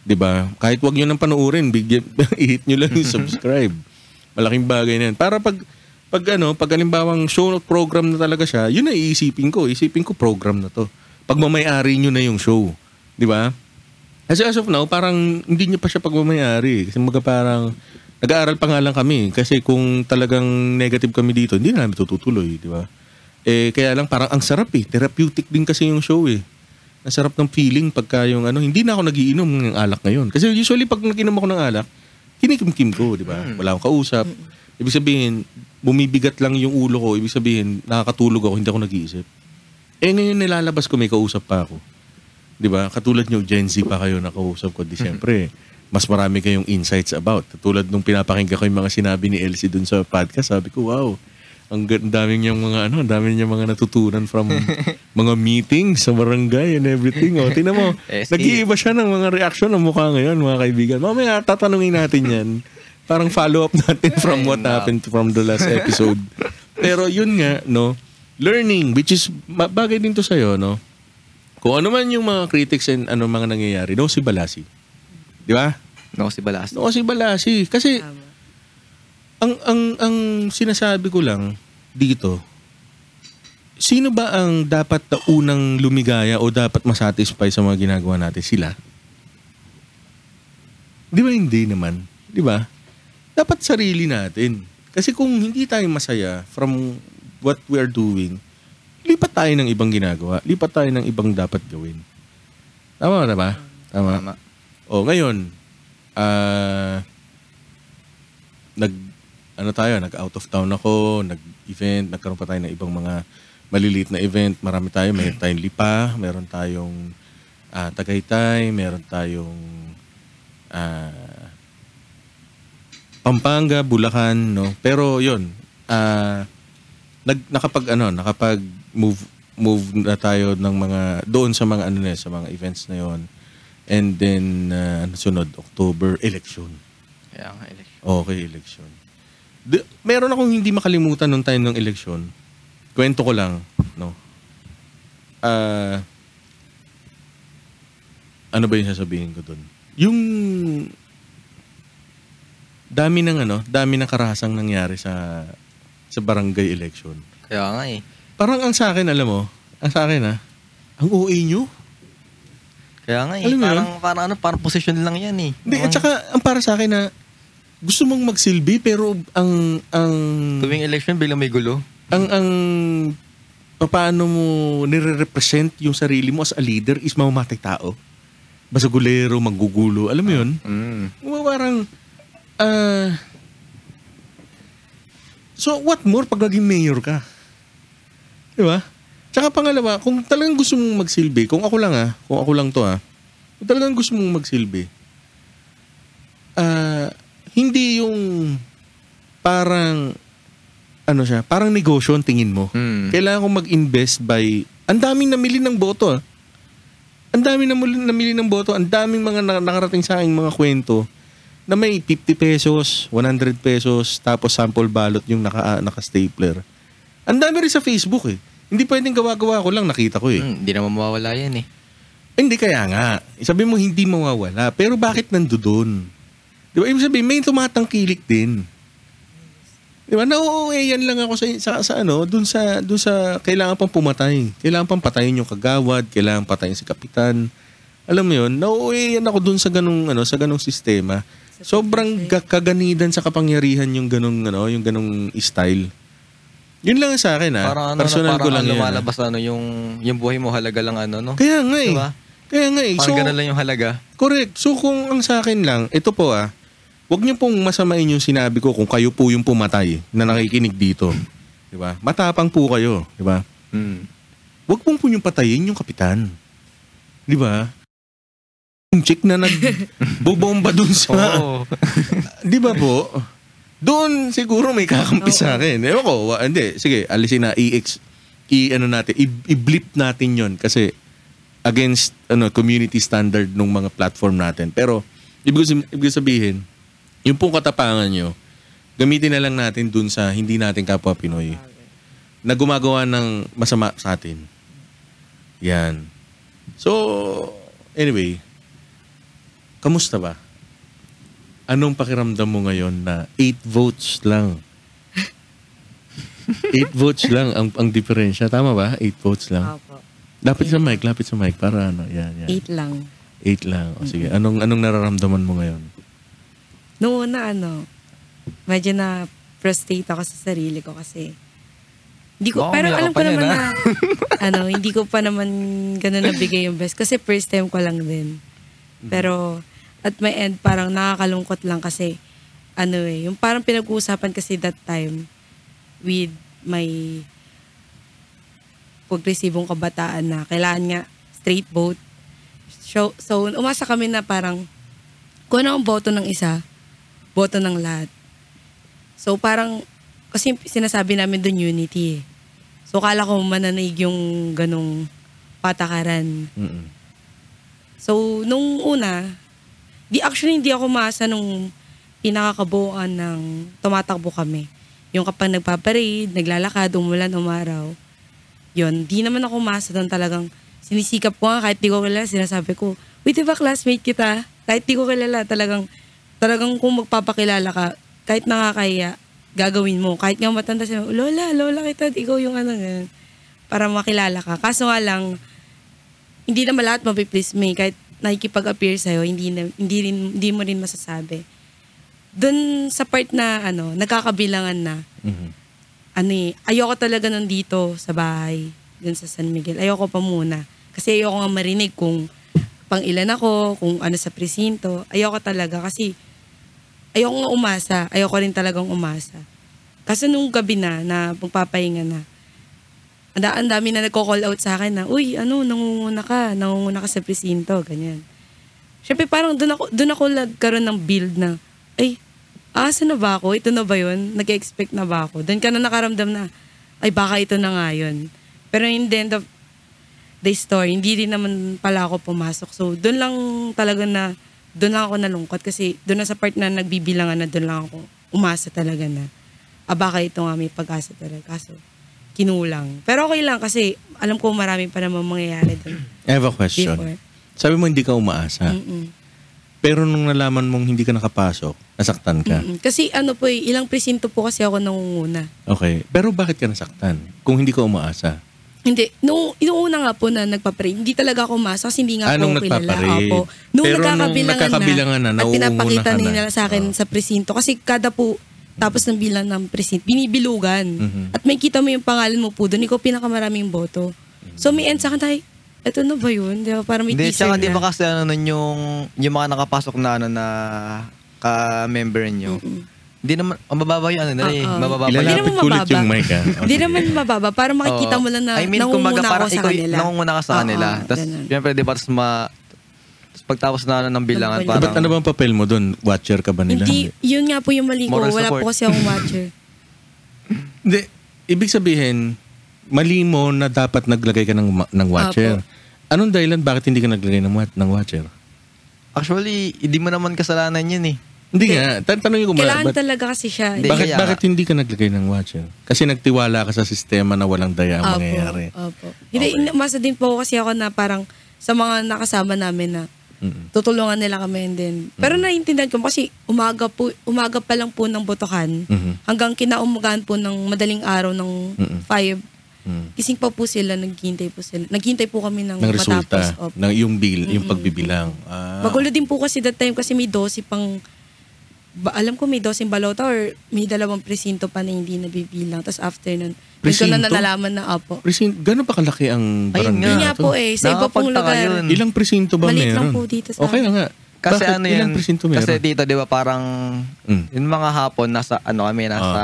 Diba? Kahit wag nyo nang panuurin, bigyan, i-hit nyo lang yung subscribe. Malaking bagay na yan. Para pag, pag ano, pag alimbawang show program na talaga siya, yun na iisipin ko. Isipin ko program na to. Pagmamayari nyo na yung show. Diba? Kasi as of now, parang hindi nyo pa siya pagmamayari. Kasi mga parang, nag-aaral pa nga lang kami. Kasi kung talagang negative kami dito, hindi na namin tututuloy. Diba? Eh, kaya lang parang ang sarap eh. Therapeutic din kasi yung show eh. Ang sarap ng feeling pagka yung ano, hindi na ako nagiinom ng alak ngayon. Kasi usually pag nagiinom ako ng alak, kinikim-kim ko, di ba? Wala akong kausap. Ibig sabihin, bumibigat lang yung ulo ko. Ibig sabihin, nakakatulog ako, hindi ako nag-iisip. Eh, ngayon nilalabas ko, may kausap pa ako. Di ba? Katulad nyo, Gen Z pa kayo nakausap ko. Di siyempre, mas marami kayong insights about. Tulad nung pinapakinggan ko yung mga sinabi ni Elsie dun sa podcast, sabi ko, wow. Ang daming niyang mga ano, daming niyang mga natutunan from mga meetings sa barangay and everything. O, tingnan mo, nag-iiba siya ng mga reaction ng mukha ngayon, mga kaibigan. Mamaya tatanungin natin yan. Parang follow-up natin from what happened from the last episode. Pero yun nga, no, learning, which is, bagay din to sa'yo, no? Kung ano man yung mga critics and ano mga nangyayari, no si Balasi. Di ba? No si Balasi. No si Balasi. Kasi, Ang ang ang sinasabi ko lang dito, sino ba ang dapat na unang lumigaya o dapat masatisfy sa mga ginagawa natin? Sila? Di ba hindi naman? Di ba? Dapat sarili natin. Kasi kung hindi tayo masaya from what we are doing, lipat tayo ng ibang ginagawa. Lipat tayo ng ibang dapat gawin. Tama na ba? Tama. Tama. O ngayon, ah, uh, nag ano tayo, nag-out of town ako, nag-event, nagkaroon pa tayo ng ibang mga maliliit na event. Marami tayo, mayroon tayong Lipa, meron tayong uh, Tagaytay, meron tayong uh, Pampanga, Bulacan, no? Pero yun, uh, nag nakapag ano, nakapag move move na tayo ng mga doon sa mga ano na, sa mga events na yon. And then uh, sunod October election. Yeah, election. Okay, election. De, meron akong hindi makalimutan nung time ng election. Kwento ko lang, no. Uh, ano ba yung sasabihin ko doon? Yung dami ng ano, dami ng karahasang nangyari sa sa barangay election. Kaya nga eh. Parang ang sa akin, alam mo, ang sa akin ah, ang O A nyo. Kaya nga eh, alam parang, parang, parang ano, parang position lang yan eh. Hindi, at saka, ang para sa akin na, gusto mong magsilbi pero ang, ang... tuwing election, bilang may gulo. Ang, ang, paano mo nire-represent yung sarili mo as a leader is mamamatay tao. Basagulero, manggugulo, alam mo yun? Mm. Parang, ah... Uh, so, what more pag naging mayor ka? Di ba? Tsaka pangalawa, kung talagang gusto mong magsilbi, kung ako lang ah, kung ako lang to ah, kung talagang gusto mong magsilbi, ah, uh, hindi yung parang, ano siya, parang negosyo ang tingin mo. Hmm. Kailangan kong mag-invest by, ang daming namili ng boto ah. Ang daming namili ng boto, ang daming mga nakarating sa aking mga kwento, na may fifty pesos, one hundred pesos, tapos sample ballot yung naka, naka-stapler. Ang dami rin sa Facebook eh. Hindi pwedeng gawa-gawa ko lang, nakita ko eh. Hindi hmm, naman mawawala yan eh. Hindi kaya nga. Sabi mo hindi mawawala, pero bakit nandoon? Di ba? Ibig sabihin, may tumatangkilik din. Di ba? Na-O A yan lang ako sa, sa, sa ano, dun sa, dun sa, kailangan pang pumatay. Kailangan pang patayin yung kagawad, kailangan patayin si kapitan. Alam mo yun, na-O A yan ako dun sa ganung, ano, sa ganung sistema. Sobrang kaganidan sa kapangyarihan yung ganung ano, yung ganung style. Yun lang sa akin ah. Para, ano, personal na, ko lang yan. Lumalabas ano yung yung buhay mo halaga lang ano no. Kaya nga eh. Diba? Kaya nga eh. Parang so, ganun lang yung halaga. Correct. So kung ang sa akin lang, ito po ah. Huwag niyo pong masamain yung sinabi ko kung kayo po yung pumatay na nakikinig dito. 'Di ba? Matapang po kayo, 'di ba? Mm. Huwag pong po yung patayin yung kapitan. 'Di ba? Yung chick na nagbobomba dun sa... Oh. Di ba po? Doon siguro may kakampi sa akin. Ewan ko, hindi. Sige, alisin na. I-ex, i-ano natin, i-blip natin yon kasi against ano community standard ng mga platform natin. Pero, ibig sabihin, yung pong katapangan nyo, gamitin na lang natin dun sa hindi natin kapwa Pinoy na gumagawa ng masama sa atin. Yan. So, anyway... kamusta ba? Anong pakiramdam mo ngayon na eight votes lang? eight votes lang ang ang diferensya. Tama ba? eight votes lang. Opo. Lapit eight. Sa mic, lapit sa mic para ano, yan, yan. eight lang. eight lang. O sige, mm-hmm. anong anong nararamdaman mo ngayon? Noon na ano, medyo na frustrate ako sa sarili ko kasi hindi ko, wow, pero alam ko naman na, na ano, hindi ko pa naman gano'n nabigay yung best kasi first time ko lang din. Pero at my end, parang nakakalungkot lang kasi, ano eh, yung parang pinag-uusapan kasi that time with my progresibong kabataan na kailangan nga straight vote. So, so umasa kami na parang, kung ano ang boto ng isa, boto ng lahat. So, parang, kasi sinasabi namin dun unity eh. So, kala ko mananaig yung ganong patakaran. Mm-mm. So, nung una, di actually hindi ako maasa nung pinakakabuuan ng tumatakbo kami. Yung kapag nagpa-parade, naglalakad, umulan, umaraw. Yun, di naman ako maasa doon talagang sinisikap ko nga kahit di ko kilala. Sinasabi ko, wait, diba classmate kita? Kahit di ko kilala, talagang, talagang kung magpapakilala ka, kahit nakakaya, gagawin mo. Kahit nga matanda siya, lola, lola kita, ikaw yung ano, ganyan. Para makilala ka. Kaso nga lang, hindi naman lahat mapi-please me. Kahit nakikipag-appear sa'yo, hindi, na, hindi, rin, hindi mo rin masasabi. Doon sa part na, ano, nagkakabilangan na, mm-hmm. ano eh, ayoko talaga nandito sa bahay, doon sa San Miguel. Ayoko pa muna. Kasi ayoko nga marinig kung pang ilan ako, kung ano sa presinto. Ayoko talaga kasi ayoko nga umasa. Ayoko rin talagang umasa. Kasi nung gabi na, na magpapahinga na, ang dami na nagko-call out sa akin na, uy, ano, nangunguna ka, nangunguna ka sa presinto, ganyan. Siyempre, parang doon ako, doon ako nagkaroon ng build na, ay, ah, saan na ba ako? Ito na ba yun? Nag-expect na ba ako? Doon ka na nakaramdam na, ay baka ito na nga yun. Pero in the end of the story, hindi rin naman pala ako pumasok. So, doon lang talaga na, doon lang ako nalungkot. Kasi doon na sa part na nagbibilangan na, doon lang ako umasa talaga na, ah, baka ito nga may pag-asa talaga. Kaso, kinulang. Pero okay lang kasi alam ko marami pa naman mangyayari doon. I have a question. Before. Sabi mo hindi ka umaasa. Mm-mm. Pero nung nalaman mong hindi ka nakapasok, nasaktan ka? Mm-mm. Kasi ano po, ilang presinto po kasi ako nangunguna. Okay. Pero bakit ka nasaktan kung hindi ka umaasa? Hindi. Noong inuuna nga po na nagpa-pray, hindi talaga ako umaasa kasi hindi nga ah, po kilala. Opo. Nung pero nagkakabilangan, nagkakabilangan na, na, at pinapakita na nila sa akin oh. sa presinto. Kasi kada po, tapos ng bilang ng presinto, binibilugan. Mm-hmm. At may kita mo yung pangalan mo po doon, ikaw pinakamaraming boto. So may end sa akin tayo, eto na ba yun? Di ba? Parang may t-shirt na. Hindi ba kasi ano nun yung, yung mga nakapasok na ano na ka-member nyo? Hindi naman, ang mababa yun ano na eh. Mababa yun. Hindi naman mababa. Hindi naman mababa. Parang makikita mo lang na nangunguna ako sa kanila. Nangunguna ka sa kanila. Tapos siyempre di ba, tapos pagtapos na ng bilangan parang... Dapat ano bang papel mo dun? Watcher ka ba nila? Hindi, yun nga po yung mali ko. Wala po kasi akong watcher. Hindi, ibig sabihin... Mali mo na dapat naglagay ka ng, ng watcher. Apo. Anong dahilan bakit hindi ka naglagay ng, ng watcher? Actually, hindi mo naman kasalanan yun eh. Hindi nga. Tanongin ko mara. Kailangan talaga kasi siya. Hindi, bakit, bakit hindi ka naglagay ng watcher? Kasi nagtiwala ka sa sistema na walang daya ang mangyayari. Opo. Hindi, okay. Masa din po kasi ako na parang sa mga nakasama namin na mm-mm. tutulungan nila kami and then. Mm-mm. Pero naiintindihan ko kasi umaga, po, umaga pa lang po ng botohan mm-hmm. hanggang kinaumagaan po ng madaling araw ng mm-mm. five. Hmm. Kising pa po sila, naghihintay po sila. Naghihintay po kami ng, ng resulta, matapos. Ng yung bill, mm-hmm. yung pagbibilang. Ah. Magulo din po kasi that time kasi may dose pang, ba, alam ko may dose balota or may dalawang presinto pa na hindi nabibilang. Tapos after nun, dito na nalaman na apo. Presinto? Gano'n ba kalaki ang barangay? Ayun nga po eh, sa iba pong lugar. Ilang presinto ba meron? Malit lang po dito sa akin. Okay na nga. Kasi bakit ano yan, kasi dito di ba parang, mm. yung mga hapon, nasa ano kami, nasa...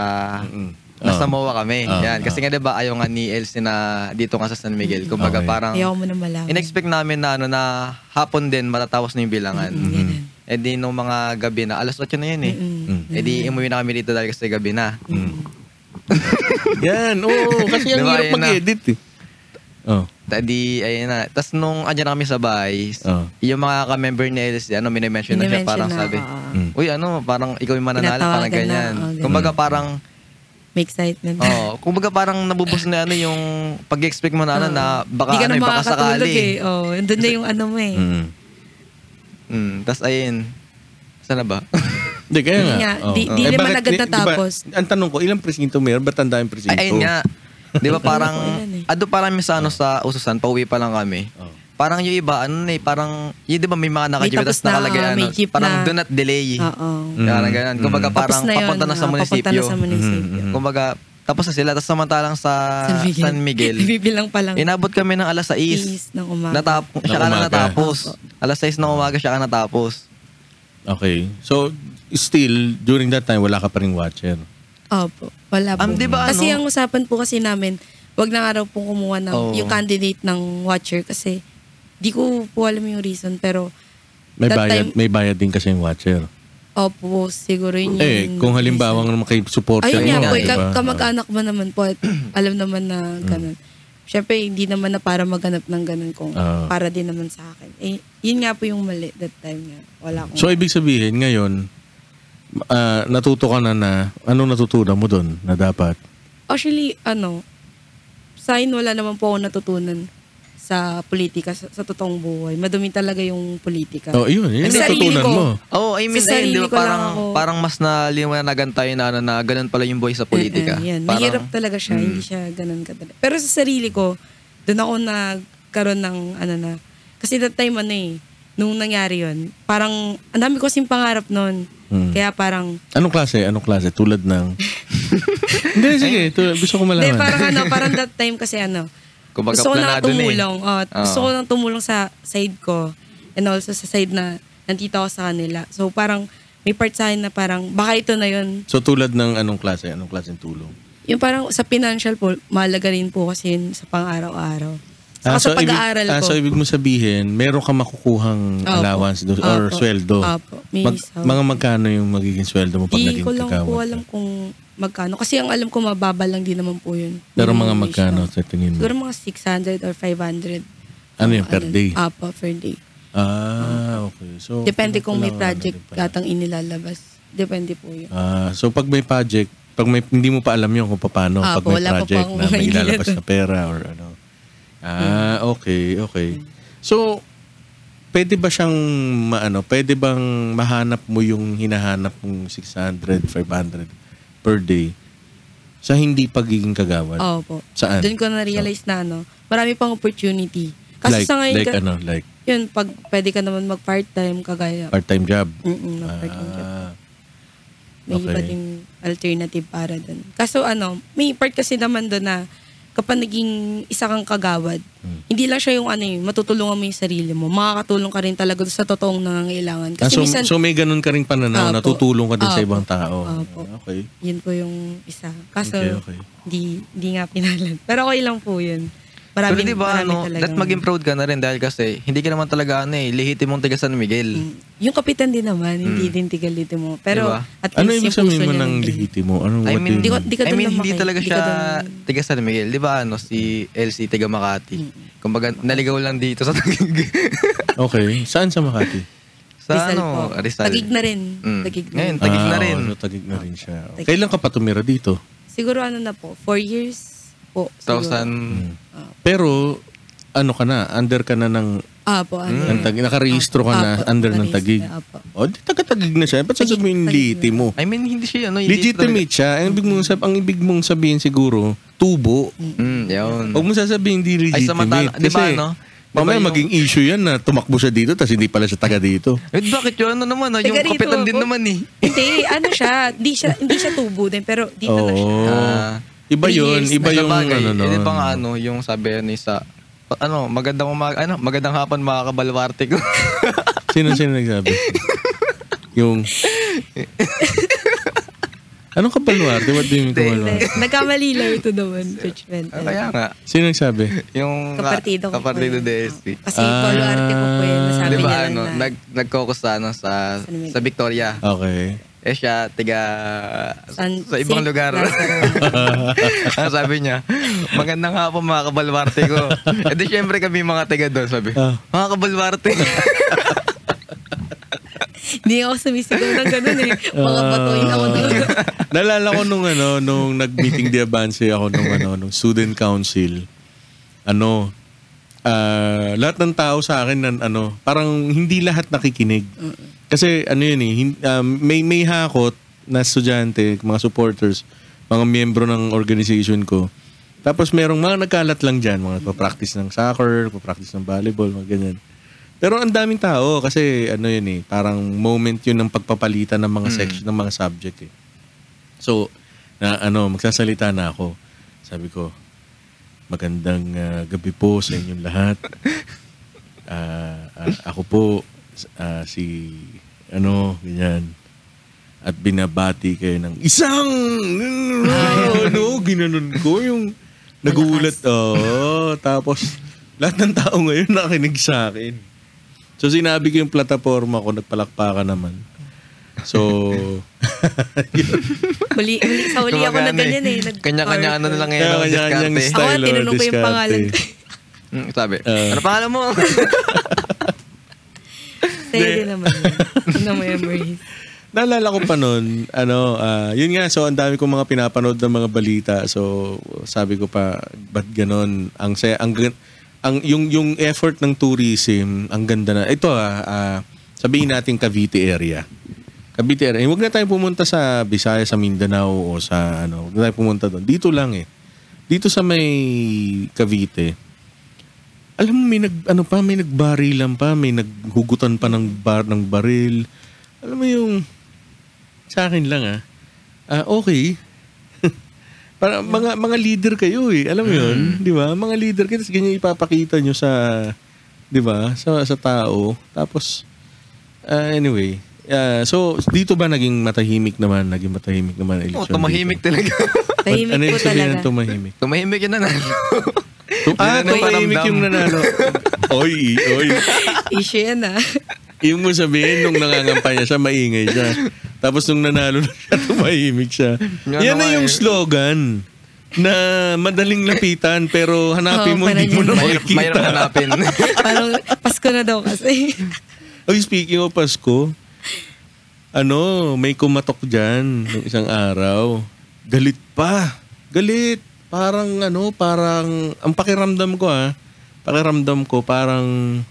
Uh, mm. Nasa uh, MOA kami. Uh, Yan. Kasi nga diba ayaw nga ni Elsie na dito nga sa San Miguel. Kumbaga okay. parang ayaw mo na malaman. In-expect namin na, ano, na hapon din matatapos na yung bilangan. Mm-hmm. E di nung mga gabi na, alas otso na yun eh. Mm-hmm. E di imuwi na kami dito dahil kasi gabi na. Mm-hmm. Yan. Oo. Kasi ang diba, hirap mag-edit eh. Oh. Tadi, ayun na. Tapos nung andyan kami sa bahay, oh. yung mga ka-member ni Elsie, ano, minimension na siya. Parang na, sabi, uh, uy ano, parang ikaw yung mananalo, parang ganyan. Na, oh, kumbaga parang, may excitement. Oo. Kumbaga parang nabubos na ano yung pag-expect mo na ano oh. na baka di ka ano, na baka sakali. Eh. Oo. Oh, doon na yung ano mo eh. Mm. Mm. Tapos ayun. Sana ba? Hindi, kaya nga. nga. Oh. Di, di eh, naman agad natapos. Diba, ang tanong ko, ilang presinto meron? Ba't ang daming presinto? Ayun nga. Di ba parang, ado parang misano sa ususan, pauwi pa lang kami. Oh. Parang yung iba, ano na eh, parang, yun di ba may mga naka-jewel, tapos nakalagay, na, ano, parang na. Do not delay. Oo. Parang ganun. Kumbaga parang na papunta na sa uh, munisipyo. Papunta na sa munisipyo. Mm-hmm. Kumbaga, tapos na sila, tapos samantalang sa San Miguel. San Miguel bibilang pa lang. Inabot kami ng alas sais. sais ng umaga. Natapos, siya ka na natapos. Alas sais ng umaga, siya ka natapos. Okay. So, still, during that time, wala ka pa rin watcher? Opo. Wala po. Um, diba, ano? Kasi ang usapan po kasi namin, wag na nga raw po kumuha ng, oh. yung candidate ng watcher kasi, di ko po alam yung reason, pero... May bayad, time, may bayad din kasi yung watcher. Opo, siguro yun. Eh, yung kung halimbawa reason. Naman kay supporter mo. Ayun nga po, diba? Kamag-anak mo naman po at alam naman na ganun. Mm. Siyempre, hindi naman na para maghanap ng ganun kung uh. para din naman sa akin. Eh, yun nga po yung mali that time nga. Wala akong... So, ibig sabihin, ngayon, uh, natuto ka na na... Anong natutunan mo dun na dapat? Actually, ano, sa akin, wala naman po ako natutunan sa politika, sa, sa totoong buhay. Madumi talaga yung politika. Oh, yun. Yun natutunan ko, mo. Oh, I mean, ayun, di ba, parang, parang mas naliwanagan tayo na, ano, na ganun pala yung buhay sa politika. Eh, eh, parang, mahirap talaga siya. Mm. Hindi siya ganun kadala. Pero sa sarili ko, doon ako nagkaroon ng, ano na, kasi that time, ano eh, nung nangyari yun, parang, ang dami ko kasing pangarap nun. Mm. Kaya parang... Anong klase? Anong klase? Tulad ng... Hindi, sige. Tulad, gusto ko malaman. Hindi, parang ano, parang that time kasi ano, kumbaga, gusto ko na tumulong. Eh. Oh, oh. Gusto ko nang tumulong sa side ko and also sa side na nandito ako sa kanila. So parang may part sa akin na parang baka ito na yun. So tulad ng anong klase? Anong klase ng tulong? Yung parang sa financial po, mahalaga rin po kasi yun sa pang-araw-araw. Saka ah, so sa pag-aaral ibig, ko. Ah, so, ibig mo sabihin, meron ka makukuhang Opo. allowance do, Opo. or sweldo. Opo. Mag, mga magkano yung magiging sweldo mo pag naging kakawat? Hindi ko lang po alam kung magkano. Kasi ang alam ko, mababa lang din naman po yun. Pero mga magkano sa tingin mo? Siguro mga six hundred or five hundred. Ano yun? Per ano, day? Apo, per day. Ah, okay. So, depende kung may project katang inilalabas. Depende po yun. Ah, so pag may project, pag may, hindi mo pa alam yun kung paano. Apo, pag may project na may ilalabas na pera or ano. Ah, okay, okay. So, pwede ba siyang, ano, pwede bang mahanap mo yung hinahanap mong six hundred, five hundred per day sa hindi pagiging kagawad? Opo. Saan? Doon ko na-realize so, na, ano, marami pang opportunity. Kasi like, sa ngayon, like, ka, ano, like, yun, pag pwede ka naman mag-part-time, kagaya. Part-time job? Mm-mm, mag-part-time ah, job. May okay. iba din alternative para doon. Kaso, ano, may part kasi naman doon na, kapag naging isa kang kagawad, hmm. hindi lang siya yung ano yun, matutulungan mo yung sarili mo. Makakatulong ka rin talaga sa totoong nangangailangan. Kasi ah, so, misan, so may ganun ka rin pananaw, ah, natutulong ka din ah, sa ibang tao. Ah, okay. Yun po yung isa. Kaso, okay, okay. Di, di nga pinalan. Pero okay lang po yun. Marami, pero diba, ano, that maging proud ka na rin dahil kasi hindi ka naman talaga ano eh, lihiti mong tiga San Miguel. Mm. Yung kapitan din naman, hindi mm. din tiga lihiti mo. Pero diba? At least ano yung sabihin mo ng lihiti mo? Ano, I mean, di, di I mean hindi talaga siya tiga San Miguel. Di ba ano, si L C tiga Makati. Mm. Kumbaga naligaw lang dito sa Taguig. Okay, saan sa Makati? Sa Arisal ano, Arisal. Taguig na rin. Mm. Taguig na rin. Ngayon, Taguig ah, na rin. Ano, Taguig na rin siya. Taguig. Kailan ka pa tumira dito? Siguro ano na po, four years. Po, thousand. Uh, Pero, ano ka na? Under ka na ng... Apo. Mm. Nakarehistro ka apo, na under ng Taguig. O, di taga-Taguig na siya. Ba't sabi mo yung liti mo? I mean, hindi siya. Ano, legitimate siya. Ang ibig, mong sab- ang ibig mong sabihin siguro, tubo. Mm, yun. Huwag mong sasabihin hindi legitimate. Ay, di ba, ano? Mamaya diba maging issue yan na tumakbo siya dito tapos hindi pala siya taga dito. Eh, bakit yun? Ano naman? Yung taga kapitan rito, din po naman eh. Hindi, ano siya? Hindi siya, siya tubo din pero dito oh. na siya. Ah. Iba yun, iba yung ano no. Hindi pa nga ano, yung sabi ni sa ano, magandang umaga, ano, magandang hapon mga kabalwarte ko. Sino sino nagsabi? Yung anong kabalwarte? What do you mean kabalwarte? Nagkamali lang ito naman, judgment. Kaya nga. Sino nagsabi? Yung kapartido ko. Kapartido de S P. Kasi kabalwarte ko po yun, nasabi niya lang na. Diba ano, nag-focus ano sa sa Victoria. Okay. Eh siya, tiga San, sa ibang si, lugar. Ang sabi niya, magandang hapon mga kabalwarte ko. E di syempre kami mga tiga doon, sabi, uh. mga kabalwarte. Hindi ako sumisigaw ng ganun eh. Mga patuloy ako doon. Nalala ko nung ano, nung nag-meeting di Avance ako nung ano, nung student council. Ano, uh, lahat ng tao sa akin, nan, ano, parang hindi lahat nakikinig. Uh-uh. Kasi ano yun eh, um, may, may hakot na estudyante, mga supporters, mga miyembro ng organization ko. Tapos merong mga nagkalat lang dyan, mga nagpa-practice ng soccer, nagpa-practice ng volleyball, mga ganyan. Pero ang daming tao kasi ano yun eh, parang moment yun ng pagpapalitan ng mga section, mm. ng mga subject eh. So, na, ano, magsasalita na ako. Sabi ko, magandang uh, gabi po sa inyong lahat. Uh, uh, ako po, Uh, si ano ganyan at binabati kayo ng isang ano ginanon ko yung nagulat oh tapos lahat ng tao ngayon nakinig sa akin so sinabi ko yung plataforma ko nagpalakpakan naman so huli sa huli ako na ganyan eh kanya-kanya ano lang ngayon kanya-kanyang style ako tinanong ko yung pangalan sabi ano pangalan mo Sayo din naman. No memories. Naalala ko pa nun, ano, uh, yun nga, so ang dami kong mga pinapanood ng mga balita. So, sabi ko pa, ba't ganon? Ang, ang, ang, yung, yung effort ng tourism, ang ganda na. Ito ah, uh, sabihin natin Cavite area. Cavite area. Eh, huwag na tayo pumunta sa Visayas, sa Mindanao, o sa ano, huwag na tayo pumunta doon. Dito lang eh. Dito sa may Cavite, alam mo, may nag, ano pa, may nagbarilan pa, may naghugutan pa ng, bar, ng baril. Alam mo yung, sa akin lang ah, uh, okay. Para, mga, mga leader kayo eh, alam mo yun, mm. di ba? Mga leader kayo, tapos ganyan ipapakita nyo sa, di ba, sa, sa tao. Tapos, uh, anyway, uh, so dito ba naging matahimik naman, naging matahimik naman? Oo, oh, tumahimik dito talaga. Tumahimik ano po talaga. Tumahimik? Tumahimik yun na na. Ah, tumahimik yung nanalo. Oy, oy. Isya na. Yung mo sabihin, nung nangangampanya siya, maingay siya. Tapos nung nanalo na siya, tumahimik siya. Yan na yung slogan na madaling lapitan pero hanapin mo, oh, hindi mo na makikita. Mayroon hanapin. Parang Pasko na daw kasi. Oy, speaking of Pasko, ano, may kumatok dyan nung isang araw. Galit pa. Galit. Parang ano, parang, ang pakiramdam ko ah, pakiramdam ko parang,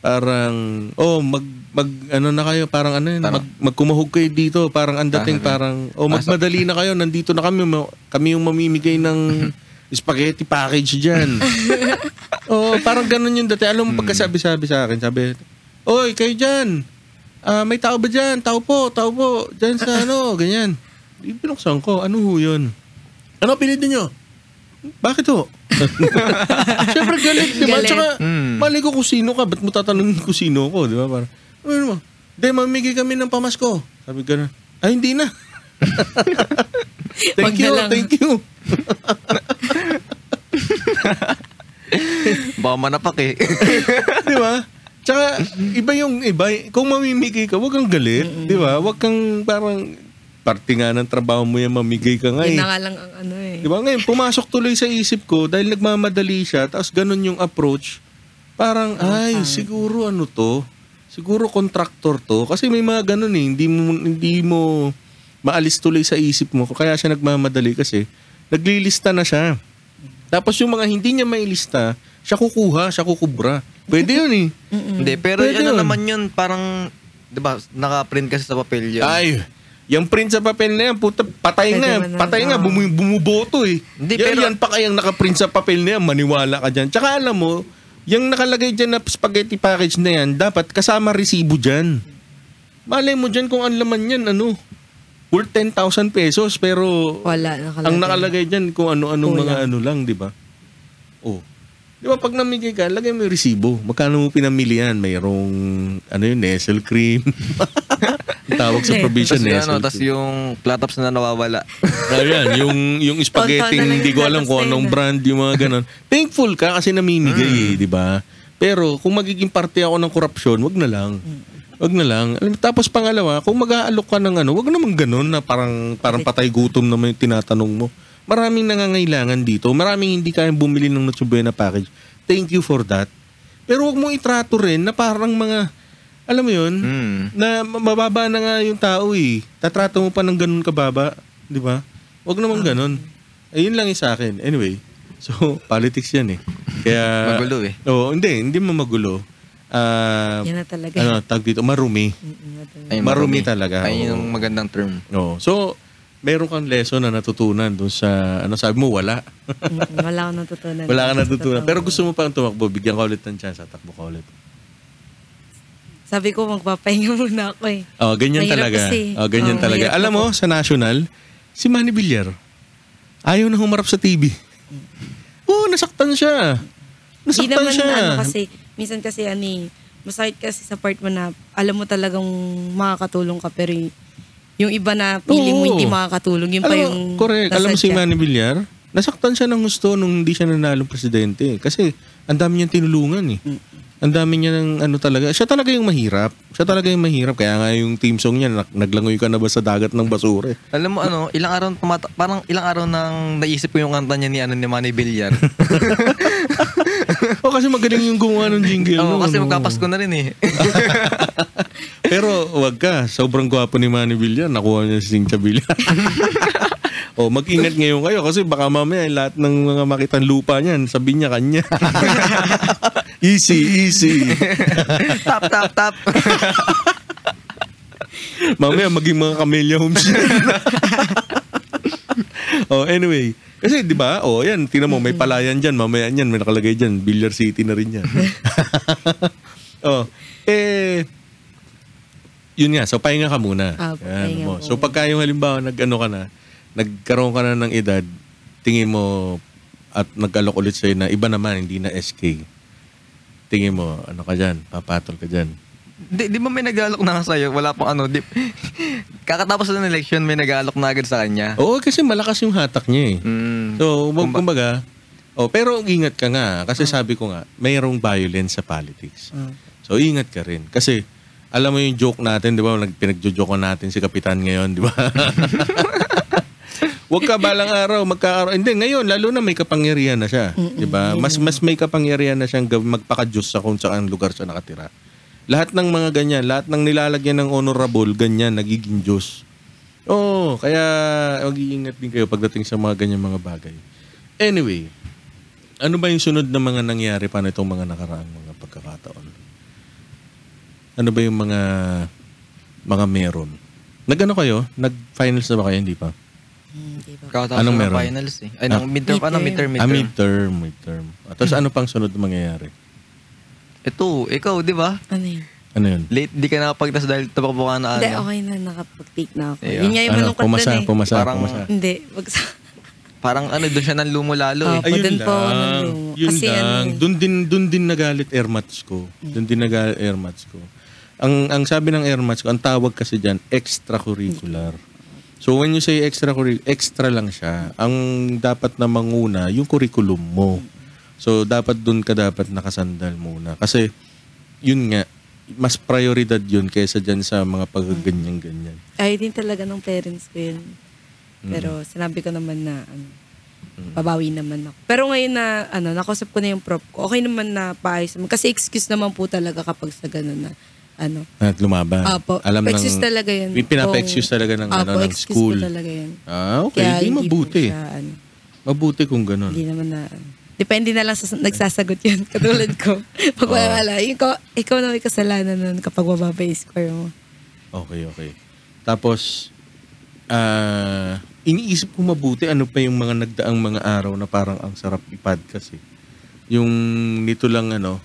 parang, oh, mag, mag, ano na kayo, parang ano yun, mag, magkumahog kayo dito, parang andating, parang, oh, magmadali na kayo, nandito na kami, kami yung mamimigay ng spaghetti package dyan. Oh, parang ganun yung dati. Alam mo, pagkasabi-sabi sa akin, sabi, oy, kayo dyan, uh, may tao ba dyan? Tao po, tao po, dyan sa ano, ganyan. Ibinuksan ko, ano ho yun? Ano pinili niyo? Bakit ho? Siyempre galit, di ba? Tsaka, mm. mali ko kung sino ka. Ba't mo tatanungin kung sino ko? Di ba? Parang, ano mo? Di, mamimigay kami ng pamasko. Sabi ka na, ay, hindi na. thank, you, thank you, thank you. Baka manapak eh. Di ba? Tsaka, iba yung iba. Kung mamimigay ka, huwag kang galit. Mm-hmm. Di ba? Huwag kang parang... parte nga ng trabaho mo yan, mamigay ka nga eh. Yun nga lang ang ano eh. Diba ngayon, pumasok tuloy sa isip ko dahil nagmamadali siya, tapos ganun yung approach. Parang, ay, uh-huh. siguro ano to, siguro contractor to. Kasi may mga ganun eh, hindi mo, hindi mo maalis tuloy sa isip mo. Kaya siya nagmamadali kasi naglilista na siya. Tapos yung mga hindi niya mailista, siya kukuha, siya kukubra. Pwede yun eh. Hindi, pero pwede ano yun. Naman yun, parang, diba, naka-print kasi sa papel yun. Ay, yung print sa papel na yan, puta, patay pwede nga. Patay na. Nga, bumu- bumuboto eh. Hindi, yan, pero... yan pa kayang nakaprint sa papel na yan, maniwala ka dyan. Tsaka alam mo, yung nakalagay dyan na spaghetti package na yan, dapat kasama resibo dyan. Malay mo dyan kung ang laman yan, ano, worth ten thousand pesos, pero wala, nakalagay. Ang nakalagay dyan kung ano-anong mga ano lang, di ba? Oh. Di ba, pag namigay ka, lagay mo yung resibo. Magkano mo pinamili yan? Mayroong, ano yun, Nestle cream. Tawag sa provision eh. Ano, tapos yung flat-tops na nawawala. Ayan, yung, yung spaghetti, hindi ko alam kung anong brand, yung mga ganon. Thankful ka kasi namimigay mm. eh, di ba? Pero kung magiging parte ako ng korupsyon, wag na lang. Wag na lang. Tapos pangalawa, kung mag-aalok ka ng ano, wag naman ganon na parang, parang patay gutom naman yung tinatanong mo. Maraming nangangailangan dito. Maraming hindi kayang bumili ng Noche Buena package. Thank you for that. Pero wag mong itrato rin na parang mga... Alam mo yun, mm. na mababa na nga yung tao eh. Tatrato mo pa ng ganun kababa, di ba? Huwag naman ganun. Ayun lang yung sa akin. Anyway, so politics yan eh. Kaya, magulo eh. Oo, oh, hindi, hindi mo magulo. Uh, yan na talaga. Ano, tag dito, marumi. Ay, marumi. Marumi talaga. Ayun yung magandang term. Oo. So, meron kang lesson na natutunan dun sa, ano sabi mo, wala. Wala kang natutunan. Wala kang natutunan. Pero gusto mo pang tumakbo, bigyan ka ulit ng chance, takbo ka ulit. Sabi ko, magpapahinga muna ako eh. Oh, ganyan mahirap talaga. Kasi. Oh, ganyan oh, talaga. Alam mo, sa national, si Manny Villar, ayaw na humarap sa T V. Oo, oh, nasaktan siya. Nasaktan siya. Na, ano, kasi, minsan kasi, ano, masakit kasi sa part mo na, alam mo talagang makakatulong ka, pero yung, yung iba na piling oh. mo hindi makakatulong, yun alam, pa yung... Correct. Alam mo si Manny Villar, nasaktan siya ng gusto nung hindi siya nanalong presidente. Kasi, ang dami niyang tinulungan eh. Mm. Ang dami niya ng ano talaga. Siya talaga yung mahirap. Siya talaga yung mahirap. Kaya nga yung team song niya, naglangoy ka na ba sa dagat ng basura? Alam mo ano, ilang araw, pumata- parang ilang araw nang naisip ko yung kanta niya ni, ano, ni Manny Villar. O oh, kasi magaling yung gumawa ng jingle. Oo, no, kasi ano. Magkapasko na rin eh. Pero wag ka, sobrang gwapo ni Manny Villar. Nakuha niya si Sing Chabilla. O, mag-ingat ngayon kayo kasi baka mamaya lahat ng mga makitang lupa niyan, sabihin niya kanya. Easy, easy. Tap, tap, tap. Mamaya maging mga Camellia Homes. Oh, anyway. Kasi di ba? Oh, yan, tingnan mo, may palayan diyan, mamaya niyan may nakalagay diyan, Villar City na rin 'yan. Oh, eh yun nga, so pahinga ka muna. Oh, pahinga mo. So pagka yung halimbawa nag-ano ka na, nagkaroon ka na ng edad, tingin mo at nag-alok ulit sa'yo na iba naman, hindi na S K. Tingin mo, ano ka dyan? Papatol ka dyan. Di, di ba may nag-alok na ka sa'yo? Wala pang ano. Di, kakatapos na ng election, may nag-alok na agad sa kanya. Oo, kasi malakas yung hatak niya eh. Mm, so, kumbaga, kumbaga Oh, pero ingat ka nga. Kasi mm. sabi ko nga, mayroong violence sa politics. Mm. So, ingat ka rin. Kasi, alam mo yung joke natin, di ba? Pinagjojoke natin si Kapitan ngayon, di ba? Huwag ka balang araw, magkaaraw. Hindi, ngayon, lalo na may kapangyarihan na siya. Mm-mm, diba? Mm-mm. Mas mas may kapangyarihan na siyang magpaka-Diyos sa kung saan lugar siya nakatira. Lahat ng mga ganyan, lahat ng nilalagyan ng honorable, ganyan, nagiging Diyos. Oo, kaya mag-iingat din kayo pagdating sa mga ganyan mga bagay. Anyway, ano ba yung sunod na mga nangyari pa na itong mga nakaraang mga pagkakataon? Ano ba yung mga mga meron? Nag-ano kayo? Nag-finals na ba kayo? Hindi pa? Kakatapos anong meron? Finals eh. Ay, ah, midterm, ano, midterm, midterm. Ah, midterm, midterm. At tapos ano pang sunod mangyayari? Ito, ikaw, di ba? Ano yun? Ano yun? Late, di ka nakapag-tas dahil tapakbo ka na ano. Hindi, okay na, nakapag-take na ako. Yeah. Yun nga yung ano, manungkat pumasa, dun eh. Pumasa, parang, pumasa. Hindi, bagsa. Parang ano, doon siya nang lumo lalo eh. Ayun Ay, lang, po, yun kasi lang. Ano, doon din, doon din nagalit air match ko. Doon din nagalit air match ko. Ang, ang sabi ng air match ko, ang tawag kasi dyan, extracurricular. So when you say extra, extra lang siya, ang dapat na manguna, yung curriculum mo. So dapat dun ka dapat nakasandal muna. Kasi yun nga, mas prioridad yun kaysa dyan sa mga pagganyan-ganyan. Ay, din talaga ng parents ko yun. Pero mm. sinabi ko naman na, ano, babawi naman ako. Pero ngayon na, ano, nakusap ko na yung prop ko, okay naman na paayos naman. Kasi excuse naman po talaga kapag sa ganun na. Ano? At lumaban. Opo. Alam ng talaga yun. Pinapa-excuse talaga ng, Opo, ano, ng school. Opo, excuse talaga yun. Ah, okay. Kaya hindi mabuti. Siya, ano, mabuti kung ganun. Hindi naman na, ano. Depende na lang sa nagsasagot yun. Katulad ko. Pag oh. wala, ikaw, ikaw na may kasalanan nun kapag mababa yung score mo. Okay, okay. Tapos, uh, iniisip ko mabuti ano pa yung mga nagdaang mga araw na parang ang sarap i-podcast eh. Yung nito lang, ano,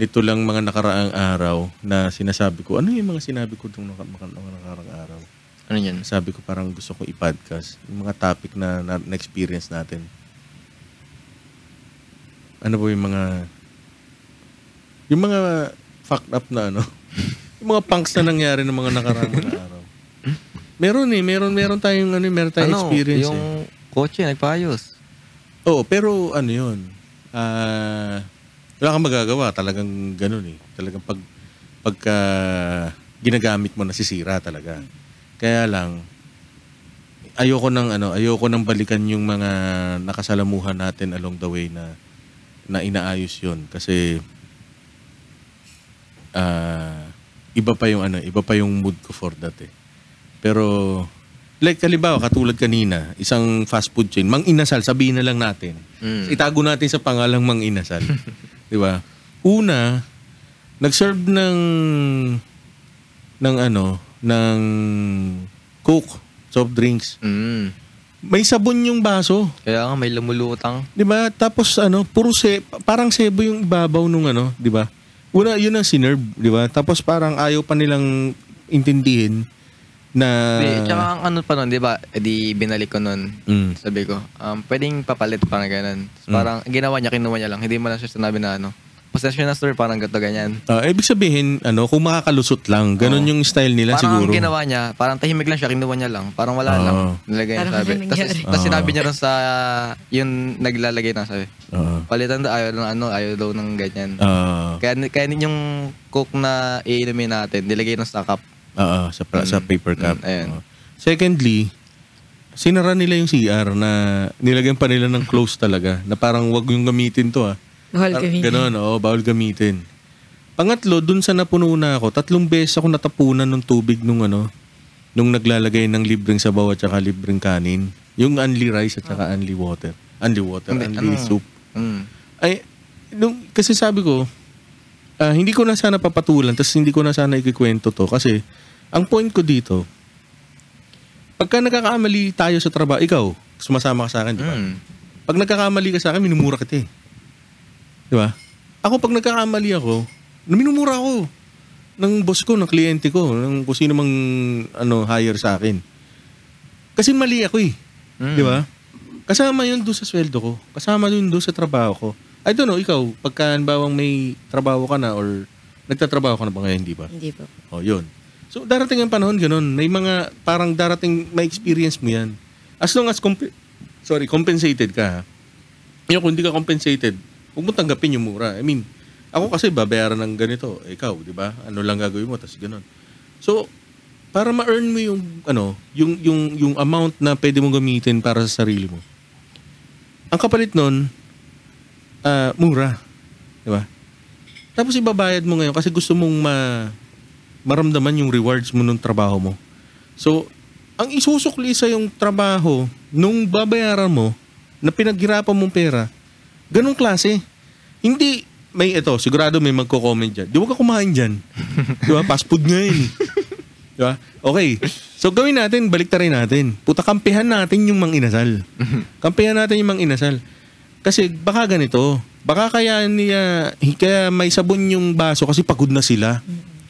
dito lang mga nakaraang araw na sinasabi ko. Ano yung mga sinabi ko nung nakaraang araw? Ano yan? Sabi ko parang gusto ko i-podcast. Yung mga topic na na-experience na natin. Ano ba yung mga... Yung mga fucked up na ano? Yung mga punks na nangyari ng mga nakaraang mga araw. Meron eh. Meron, meron tayong, ano, meron tayong ano, experience yung eh. Kotse, nagpaayos. Oo, pero ano yun? Ah... Uh, wala kang magagawa. Talagang ganun eh. Talagang pag, pagka ginagamit mo, nasisira talaga. Kaya lang, ayoko nang, ano, ayoko nang balikan yung mga nakasalamuhan natin along the way na, na inaayos yun. Kasi, uh, iba pa yung, ano, iba pa yung mood ko for that eh. Pero, like, halimbawa, katulad kanina, isang fast food chain, Mang Inasal, sabihin na lang natin. Mm. Itago natin sa pangalang Mang Inasal. Di ba? Una, nag-serve ng ng ano, ng Coke, soft drinks. Mm. May sabon yung baso. Kaya nga may lumulutang. Di ba? Tapos ano, puro se, parang sebo yung ibabaw nung ano, di ba? Una, yun ang sinerve, di ba? Tapos parang ayaw pa nilang intindihin na di, tsaka ano pa nun, di ba? E di binalik ko nun. Mm. Sabi ko, um, pwedeng papalit pa na ganun. So, parang mm. ginawa niya, kinuha niya lang. Hindi mo lang siya sinabi na ano. Possession na sir, parang gato ganyan. Uh, ibig sabihin, ano, kung makakalusot lang, ganun oh. yung style nila parang siguro. Parang ginawa niya, parang tahimik lang siya, kinuha niya lang. Parang wala oh. lang. Nilagay niya sabi. Tapos sinabi niya rin sa, yung naglalagay na sabi. Oh. Palitan daw, ayaw ng ano, ayaw daw ng ganyan. Oh. Kaya, kaya yung coke na iinumin natin, nilagay na sa cup. Oo, sa, pra- mm. sa paper cup. Mm, secondly, sinara nila yung C R na nilagyan pa nila ng close talaga. Na parang wag yung gamitin to ah. Bawal gamitin. Ganun, oo, bawal gamitin. Pangatlo, dun sa napuno na ako, tatlong beses ako natapunan ng tubig nung ano, nung naglalagay ng libreng sabaw at saka libreng kanin. Yung unli rice at saka oh. unli water. Unli water, And, unli ano? soup. Mm. Ay, nung, kasi sabi ko, uh, hindi ko na sana papatulan, tapos hindi ko na sana ikikwento to kasi ang point ko dito, pagka nagkakamali tayo sa trabaho, ikaw, sumasama ka sa akin, di ba? Mm. Pag nagkakamali ka sa akin, minumura kita eh. Di ba? Ako, pag nagkakamali ako, minumura ako ng boss ko, ng kliyente ko, ng kung sino mang ano, hire sa akin. Kasi mali ako eh. Mm. Di ba? Kasama yun doon sa sweldo ko. Kasama yun doon sa trabaho ko. I don't know, ikaw, pagka bawang may trabaho ka na or nagtatrabaho ka na ba ngayon, di ba? Hindi po. O, yun. So, darating ang panahon, ganun. May mga, parang darating, may experience mo yan. As long as, comp- sorry, compensated ka, ha? Yung kung hindi ka compensated, huwag mo tanggapin yung mura. I mean, ako kasi babayaran ng ganito, ikaw, di ba? Ano lang gagawin mo, tas ganun. So, para ma-earn mo yung, ano, yung, yung, yung amount na pwede mong gamitin para sa sarili mo. Ang kapalit nun, uh, mura. Di ba? Tapos ibabayad mo ngayon kasi gusto mong ma- maramdaman yung rewards mo ng trabaho mo. So, ang isusukli sa yung trabaho nung babayaran mo na pinaghirapan mong pera, ganong klase. Hindi, may ito, sigurado may magko-comment dyan. Di ba ka kumain dyan? Di ba? Fast food nga yun. Di ba? Okay. So, gawin natin, baliktarin natin. Puta, kampihan natin yung Mang Inasal. Kampihan natin yung Mang Inasal. Kasi baka ganito, baka kaya niya, kaya may sabon yung baso kasi pagod na sila.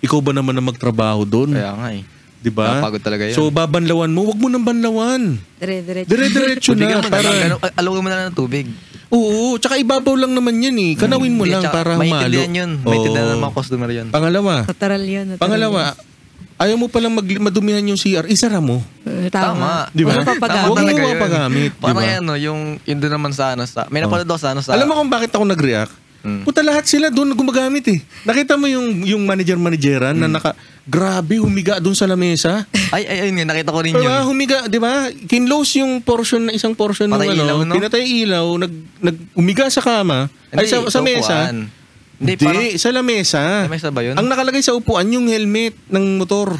Ikaw ba naman na magtrabaho doon? Kaya nga eh. Diba? Napagod talaga yun. So, babanlawan mo. Huwag mo nang banlawan. Dire-diretso. Dire-diretso na. Para... Alawin mo na ng tubig. Oo. Tsaka ibabaw lang naman yan eh. Kanawin mo hmm. lang para humalo. Maintindihan yun. Maintindihan ng mga customer yun. Pangalawa. Total yun. Total Pangalawa. Yun. Ayaw mo palang mag- madumihan yung C R, isara mo. Uh, tama. Diba? Huwag mo mapagamit. Parang yan, no? Yung doon naman sa ano. May napanood ako sa ano. Alam mo kung bakit ako nag-react? Puta, lahat sila doon gumagamit eh. Nakita mo yung yung manager-manageran mm. na naka, grabe, humiga doon sa lamesa. Ay, ay, ayun nga, nakita ko rin yun. Diba, humiga, di ba? Kinlose yung portion, na isang portion patay ng ilaw, ano, no? Pinatay ilaw, nag, nag, humiga sa kama, hindi, ay sa, sa mesa. Hindi, hindi parang, sa lamesa. Sa mesa ba yun? Ang nakalagay sa upuan, yung helmet ng motor.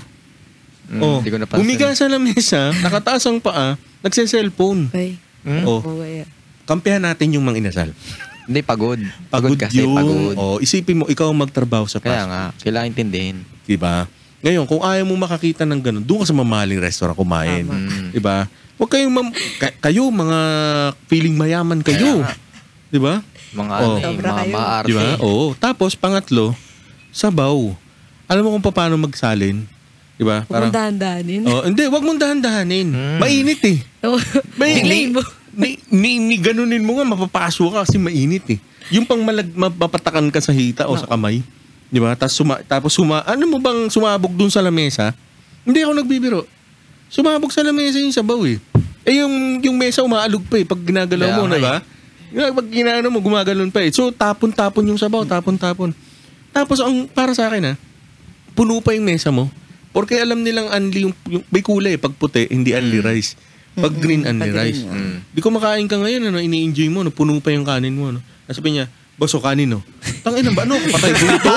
Mm, oh, hindi ko napansin. Humiga sa lamesa, nakataas ang paa, nagse-cellphone. Ay, mm? oh. Kampihan natin yung Mang Inasal. Hindi, pagod. Pagod, pagod kasi, yun. Pagod. Oh, isipin mo, ikaw ang magtrabaho sa past. Kaya nga, kailangan intindihin. Diba? Ngayon, kung ayaw mo makakita ng ganun, doon ka sa mamahaling restaurant kumain. Tama. Diba? Huwag kayong, mam- kay- kayo, mga feeling mayaman kayo. Diba? Mga oh. ano, mga maarte. Diba? Oo. Tapos, pangatlo, sabaw. Alam mo kung paano magsalin? Diba? Huwag mong dahan-dahanin. Oh, hindi, huwag mong dahan-dahanin. Hmm. Mainit eh. Mainit. Ni, ni, ni ganunin mo nga, mapapaso ka kasi mainit eh. Yung pang malag, mapatakan ka sa hita o sa kamay. Di ba? Tapos, suma, tapos suma, ano mo bang sumabog dun sa lamesa? Hindi ako nagbibiro. Sumabog sa lamesa yung sabaw eh. Eh yung, yung mesa umaalog pa eh pag ginagalaw yeah, mo, di ba? Pag ginagalaw mo, gumagalaw pa eh. So tapon-tapon yung sabaw, tapon-tapon. Tapos ang para sa akin ha, puno pa yung mesa mo. Porque alam nilang unli, yung, yung, may kulay eh. Pag puti, hindi unli rice. Pag green and the rice. Hindi mm. ko makain ka ngayon, ano, ini-enjoy mo, no? Puno pa yung kanin mo. No? Nasabi niya, boso kanin, no? Tangin na ba, ano? Patay buto?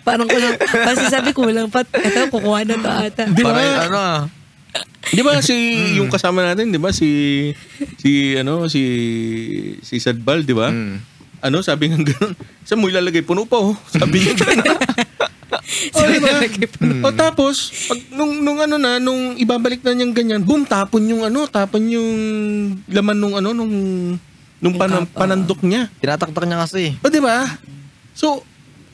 Parang kulang. Pasisabi kulang pa. Eto, kukuha na to ata. Di ba? Ano, di ba si, yung kasama natin, di ba? Si, si, ano, si, si Sadbal, di ba? Mm. Ano, sabi nga gano'n, saan mo ilalagay? Puno pa, oh. Sabi niya gano'n. O, hmm. o tapos pag, nung, nung ano na nung ibabalik na niyang ganyan, boom, tapon yung ano, tapon yung laman nung ano nung nung pan- panandok niya. Tinataktak niya kasi. O di ba? So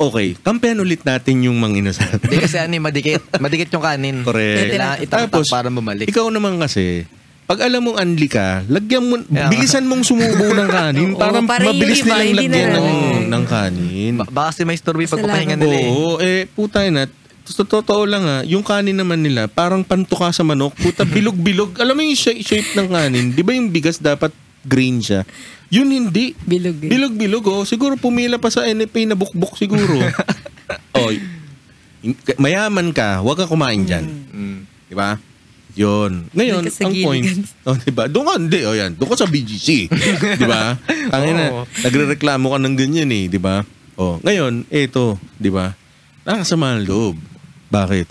okay, kampihan ulit natin yung Mang Inasal. Hindi kasi ano, madikit, madikit yung kanin. Correct. Itaktak para bumalik. Ikaw naman kasi, pag alam mong anli ka, lagyan mo, yeah. bilisan mong sumubo ng kanin. Oo, parang para mabilis nilang lagyan na, ng, eh. ng kanin. Ba- baka si may storby pagpapahingan nila eh. Oo, eh, putay na. Totoo lang ha, yung kanin naman nila, parang pantuka sa manok. Puta, bilog-bilog. Alam mo yung shape ng kanin? Di ba yung bigas dapat green siya? Yun hindi. Bilog eh. Bilog-bilog, oh. Siguro pumila pa sa N F A na bukbok siguro. Oy, mayaman ka, huwag ka kumain dyan. Mm. Diba? Yon. Ngayon, ang point. Oh, diba? Doon ka, hindi. O yan. Doon ka sa B G C. Diba? Tangin na. Nagre-reklamo ka ng ganyan eh. Diba? O. Ngayon, eto. Diba? Nakasama ang loob. Bakit?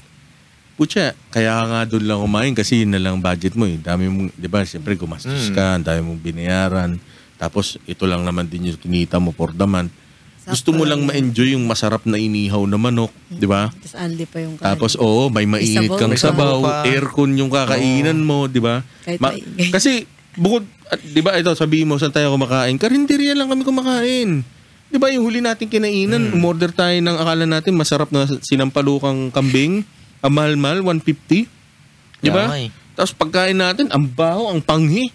Pucha, kaya ka nga doon lang kumain kasi yun na lang budget mo eh. Dami mong, diba? Siyempre, gumastos ka. Ang dami mong binayaran. Tapos, ito lang naman din yung kinita mo for the month. Gusto mo lang ma-enjoy yung masarap na inihaw na manok, di ba? Tapos anli pa yung kanin. Tapos oo, oh, may mainit kang sabaw, aircon yung kakainan mo, di ba? Ma- kasi bukod, di ba, ito sabihin mo, saan tayo kumakain? Karinderiya lang kami kumakain. Di ba, yung huli natin kinainan, hmm. umorder tayo ng akala natin masarap na sinampalukang kambing, amal-mal, one fifty. Di ba? Yeah, tapos pagkain natin, ang baho, ang panghi.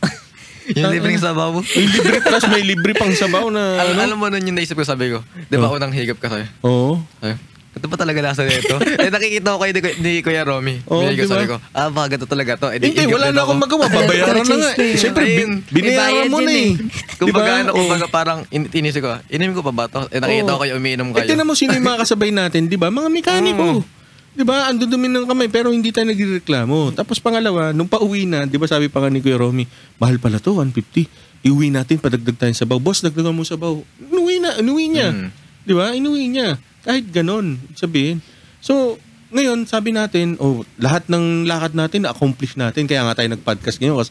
Yung libreng sabaw mo. Yung libre, plus may libre pang sabaw na... Al- ano? Alam mo nun yung naisip ko, sabi ko. Di ba, oh. unang higap ka sa'yo? Oo. Oh. ito pa talaga nasa nito. Eh, nakikita ko kayo ni, ni Kuya Romy. Oh, Miguel, sabi ko, ah, baka ganito talaga to. Eh, hindi, wala na akong magawa. Babayaran na nga. Siyempre, bin, binayaran mo na eh. Kung baga, kung baga parang inisip ko, inim ko pa ba to? Eh, nakikita ko kayo, umiinom kayo. Eh, tinan mo sino yung mga kasabay natin, di ba? Mga mekaniko. Di ba? Ang dudumi ng kamay pero hindi tayo nagreklamo. Tapos pangalawa, nung pauwi na, di ba sabi pa nga ni Kuya Romy, mahal pala to, one fifty. Iuwi natin, padagdag tayo sa baw. Boss, dagdagan mo sa baw. Inuwi na, inuwi niya. Mm. Di ba? Inuwi niya. Kahit ganon, sabihin. So, ngayon, sabi natin, oh, lahat ng lakad natin, na-accomplish natin. Kaya nga tayo nag-podcast ngayon. Kasi,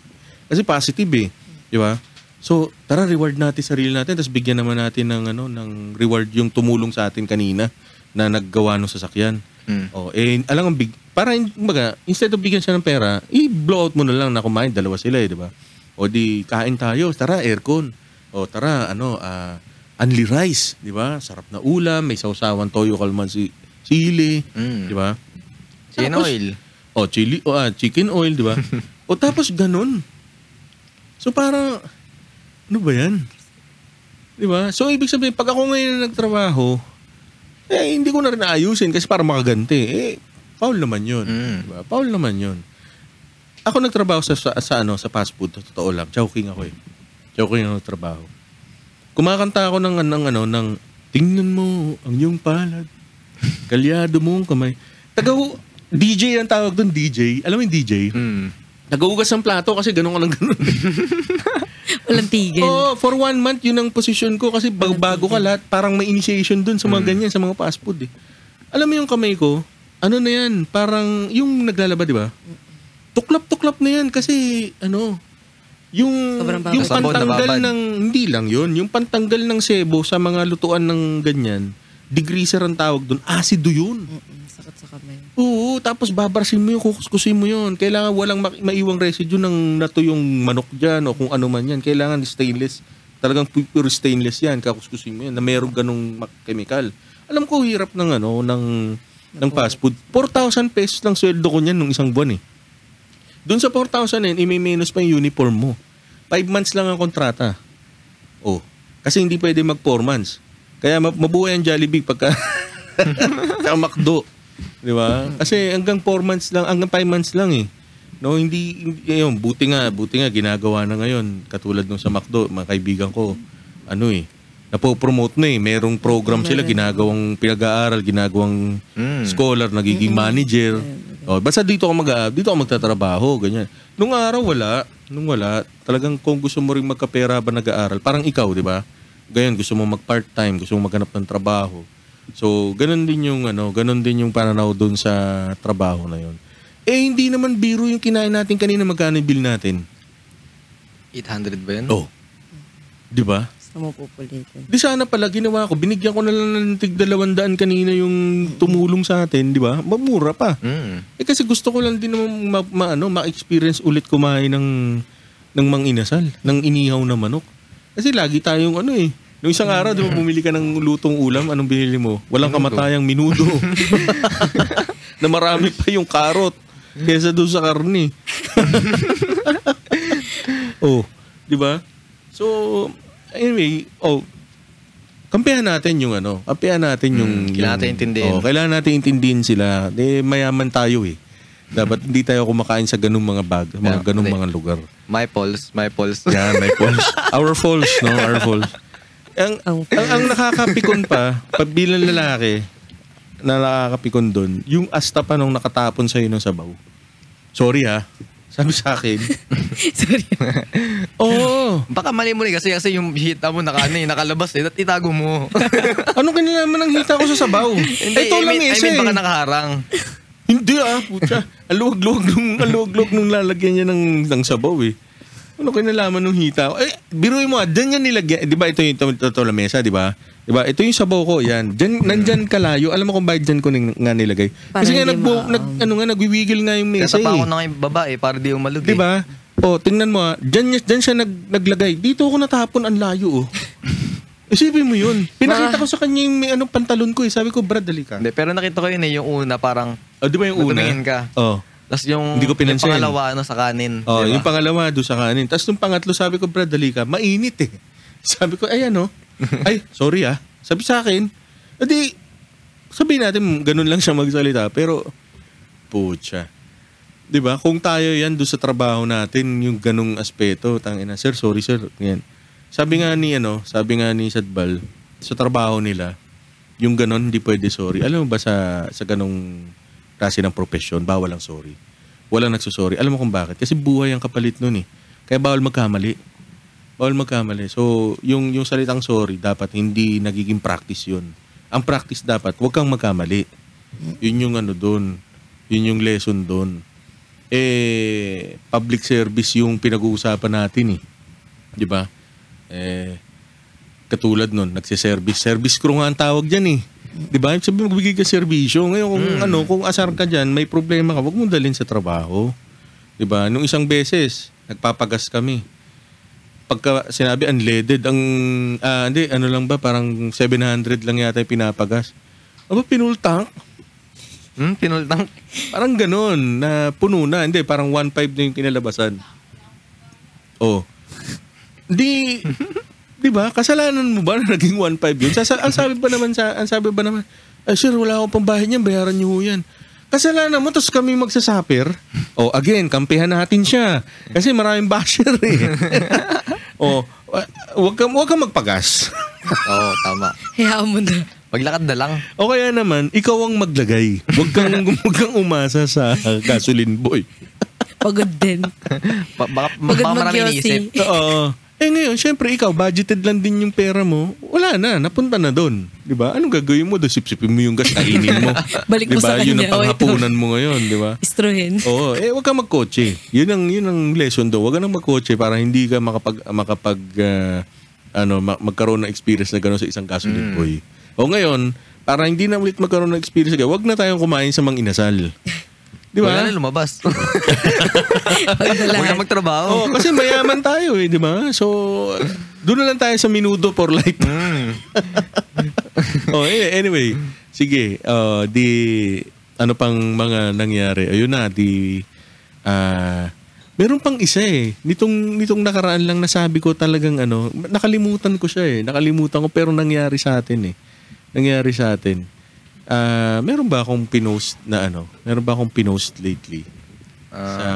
kasi positive eh. Di ba? So, tara, reward natin sarili natin. Tapos bigyan naman natin ng, ano, ng reward yung tumulong sa atin kanina na naggawa ng sasakyan. Mm. Oh, eh alam ang big para mga instead of bigyan siya ng pera, i-blow out mo na lang na kumain dalawa sila, eh, di ba? O di kain tayo, tara aircon. O tara ano, uh, only rice, di ba? Sarap na ulam, may sausawan toyo kalmansi, chili, mm. di ba? Chicken oil. Oh, chili o oh, ah, chicken oil, di ba? O tapos ganun. So para ano ba 'yan? Di ba? So ibig sabihin pag ako ngayon nagtrabaho, eh, hindi ko na rin naayusin kasi para makaganti. Eh, foul naman yun. Mm. Diba? Foul naman yun. Ako nagtrabaho sa, sa, sa, ano, sa fast food. Totoo lang. Choking ako eh. Choking ako nagtrabaho. Kumakanta ako ng, ng, ano, ng, tingnan mo ang iyong palad. Kalyado mong kamay. Tagaw, D J ang tawag doon, D J. Alam mo yung D J? Mm. Nagahugas ng plato kasi ganun ka lang ganun. Walang tigil. Oh, for one month, yun ang posisyon ko kasi bago, bago ka lahat, parang may initiation dun sa mga mm. ganyan, sa mga fast food eh. Alam mo yung kamay ko, ano na yan, parang yung naglalaba, di ba? Tuklap-tuklap na yan kasi, ano, yung, yung pantanggal ng, hindi lang yun, yung pantanggal ng sebo sa mga lutuan ng ganyan, degreaser ang tawag dun, asido yun. Mm-mm, sakit sa kamay. Oo, tapos babarsin mo yun, kukuskusin mo yun. Kailangan walang ma- maiwang residue ng natuyong manok dyan o kung ano man yan. Kailangan stainless. Talagang pure stainless yan, kakuskusin mo yan, na mayroong ganong chemical. Alam ko, hirap ng, ano, ng, ng fast food. four thousand pesos lang sweldo ko niyan nung isang buwan eh. Doon sa four thousand yan, i-minus pa yung uniform mo. five months lang ang kontrata. Oh, kasi hindi pwede mag four months. Kaya mabuhay ang Jollibee pagka sa McDo. Di ba? Kasi hanggang four months lang, hanggang five months lang eh. No, hindi, hindi yun, buti nga, buti nga ginagawa na ngayon. Katulad nung sa McDo, mga kaibigan ko, ano eh, napopromote na eh. Merong program sila, ginagawang pinag-aaral, ginagawang mm. scholar, nagiging manager. O, basta dito ako, mag- dito ako magtatrabaho, ganyan. Nung araw, wala. Nung wala, talagang kung gusto mo rin magkapera ba nag-aaral, parang ikaw, di ba? Gayon, gusto mo mag-part-time, gusto mo maghanap ng trabaho. So, ganun din yung ano, ganun din yung pananaw doon sa trabaho na yon. Eh, hindi naman biro yung kinain natin kanina, magkano yung bill natin? eight hundred ba yan? Oo. Oh. Di ba? Gusto mo pupulitin. Di sana pala, ginawa ko, binigyan ko na lang ng tig-dalawandaan kanina yung tumulong sa atin, di ba? Mamura pa. Mm. Eh, kasi gusto ko lang din naman ma- ma- ano, ma-experience ulit kumain ng, ng Mang Inasal, ng inihaw na manok. Kasi lagi tayong ano eh. Nung isang araw, di ba, bumili ka ng lutong ulam, anong binili mo? Walang kamatayang minudo. Na marami pa yung karot kesa doon sa karne. Oh, di ba? So, anyway, oh, kampihan natin yung ano, kampihan natin yung... Hmm, kailangan yung, natin intindihin. Oh, kailangan natin intindihin sila. Eh, mayaman tayo eh. Dapat hindi tayo kumakain sa ganung mga bag, mga yeah, ganung mga lugar. My falls, my falls. Yeah, my falls. Our falls, no? Our falls. Ang, okay. ang, ang nakakapikon pa, pabilang lalaki, na nakakapikon doon, yung asta pa nung nakatapon sa'yo ng sabaw. Sorry ha, sabi sa akin. Sorry. Oo. Baka mali mo rin kasi, kasi yung hita mo naka, ano, nakalabas eh, itago mo. Anong kinalaman ng hita ko sa sabaw? Hindi, ito I lang mean, isa I mean, baka nakaharang. Hindi ah, putya. Aluwag-luwag nung, aluwag-luwag nung lalagyan niya ng, ng sabaw eh. Ano kinalaman nung hita? Eh, biruin mo ah, dyan yan nilagyan. Eh, di ba ito yung totolamesa, di ba? Di ba? Ito yung sabaw ko, yan. Dyan, nandyan kalayo. Alam mo kung bakit dyan ko n- nga nilagay. Kasi nga, nagbu- nag, ano nga, nagwiwigil nga yung mesa eh. Kasapa ko na nga yung baba eh, para di umalog eh. Di ba? O, tingnan mo ah, dyan, dyan siya nag, naglagay. Dito ako natahapon, ang layo oh. Isipin mo yun. Pinakita ko sa kanya yung may anong pantalon ko eh. Sabi ko, brad, dali ka. Hindi, pero nakita ko yun eh, yung una parang... Oh, di ba yung una? Natumingin ka. Oo. Oh. Tapos yung, yung pangalawa ano, sa kanin. Oo, oh, yung pangalawa doon sa kanin. Tapos yung pangatlo, sabi ko, brad, dali ka. Mainit eh. Sabi ko, ay ano? Ay, sorry ah. Sabi sa akin, hindi, sabihin natin, ganun lang siya magsalita. Pero, pucha. Diba? Kung tayo yan, doon sa trabaho natin, yung ganung aspeto, tangina, sir, sorry sir. Yan. Sabi nga ni, ano, sabi nga ni Sadbal, sa trabaho nila, yung ganun, hindi pwede sorry. Alam mo ba sa, sa ganung klase ng profesyon, bawal ang sorry. Walang nagsusorry. Alam mo kung bakit? Kasi buhay ang kapalit nun eh. Kaya bawal magkamali. Bawal magkamali. So, yung yung salitang sorry, dapat hindi nagiging practice yun. Ang practice dapat, huwag kang magkamali. Yun yung ano doon. Yun yung lesson doon. Eh, public service yung pinag-uusapan natin eh. Di ba? Eh, katulad nun, nagsiservice. Service crew nga ang tawag dyan eh. Di ba? Sabi mo, magbigay ka servisyo. Ngayon, kung, hmm. ano, kung asar ka dyan, may problema ka, huwag mo dalhin sa trabaho. Di ba? Nung isang beses, nagpapagas kami. Pagka sinabi unleaded, ang ah, hindi, ano lang ba, parang seven hundred lang yata yung pinapagas. Aba, pinultang? Hmm, pinultang? Parang ganun, na puno na. Hindi, parang one point five na yung kinalabasan. Oh. Di, di ba, kasalanan mo ba na naging one point five yun? Sasa, ang sabi ba naman, sa, ang sabi ba naman, ay sir, wala akong pambahin yan, bayaran nyo yan. Kasalanan mo, tapos kami magsasapir. Oh, again, kampihan natin siya. Kasi maraming basher eh. Oh, wag kang wag kang magpagas. Oo, tama. Hayaan mo na. Maglakad na lang. O kaya naman, ikaw ang maglagay. Wag kang wag kang umasa sa gasoline boy. Pagod din. Pa- baka baka maraming iniisip. Oo. Eh ngayon, syempre ikaw, budgeted lang din yung pera mo. Wala na, napunta na doon. Diba? Anong gagawin mo? Sipsipin mo yung gas, kainin mo. Balik diba? Mo sa kanya. Yun ang panghapunan oh, mo ngayon, diba? Istruhin. Oo, eh wag kang magkotse. Yun ang, yun ang lesson do. Wag kang magkotse para hindi ka makapag, makapag uh, ano, magkaroon ng experience na gano'n sa isang gasoline boy. Mm. O ngayon, para hindi na ulit magkaroon ng experience, wag na tayong kumain sa Mang Inasal. Di ba? Wala na lumabas. Wala na magtrabaho. Oh, kasi mayaman tayo eh, di ba? So, doon na lang tayo sa minuto for life. Oh, anyway, sige, uh, di, ano pang mga nangyari? Ayun na, di, uh, meron pang isa eh. Nitong, nitong nakaraan lang nasabi ko talagang ano, nakalimutan ko siya eh. Nakalimutan ko pero nangyari sa atin eh. Nangyari sa atin. Uh, meron ba akong pinost na ano? Meron ba akong pinost lately? Uh, sa,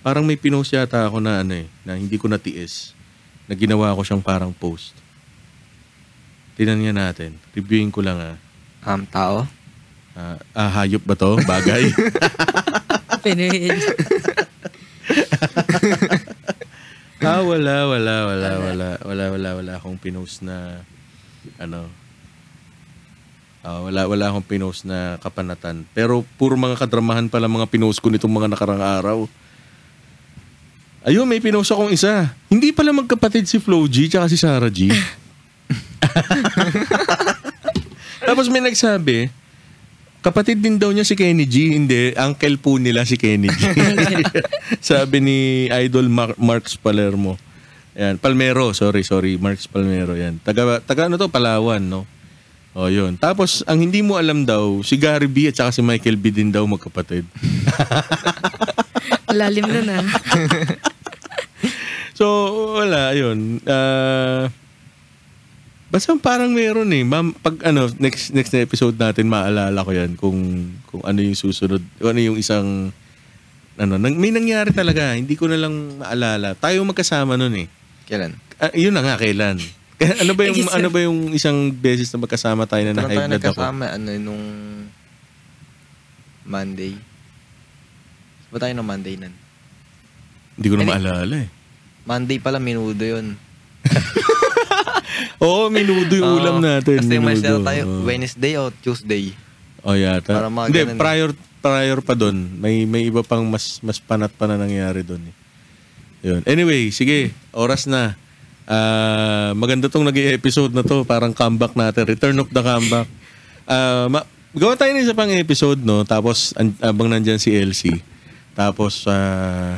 parang may pinost yata ako na ano eh, na hindi ko natiis. Na ginawa ko siyang parang post. Tingnan niya natin. Reviewin ko lang ah. Um, tao? Uh, ah, hayop ba to? Bagay? Pinuhin. ah, wala, wala, wala, wala. Wala, wala, wala akong pinost na ano. Uh, wala wala akong pinost na kapanatan. Pero puro mga kadramahan pala mga pinost ko nitong mga nakarang araw. Ayun, may pinost akong isa. Hindi pala magkapatid si Flo G tsaka si Sarah G. Tapos may nagsabi, kapatid din daw niya si Kenny G. Hindi, uncle po nila si Kenny G. Sabi ni Idol Mar- Marx Palmero. Ayan, Palmero, sorry, sorry. Marx Palmero, yan. Taga, taga ano to? Palawan, no? O, yun. Tapos, ang hindi mo alam daw, si Gary B at saka si Michael B din daw magkapatid. Lalim na na. So, wala, yun. Uh, basta parang meron eh. Ma'am, pag ano, next next na episode natin, maalala ko yan kung, kung ano yung susunod, ano yung isang, ano, nang, may nangyari talaga. Hindi ko na lang maalala. Tayo magkasama nun eh. Kailan? Uh, yun na nga, kailan. ano ba yung Ay, ano ba yung isang beses na magkasama tayo na na-hype na ako? Ano nung Monday? Ba tayo nung Monday nan? Hindi ko na maalala eh. Monday pala minudo yun. Oo, minudo yung ulam natin. Kasi may sale tayo Wednesday o Tuesday. Oh yata. Hindi, prior prior pa doon. May may iba pang mas mas panat pa na nangyari doon eh. Yun. Anyway, sige, oras na. Uh, maganda tong nag-episode na to, parang comeback natin, return of the comeback. Uh, ma- gawa tayo na isa pang episode, no? Tapos an- abang nandyan si Elsie. Tapos uh,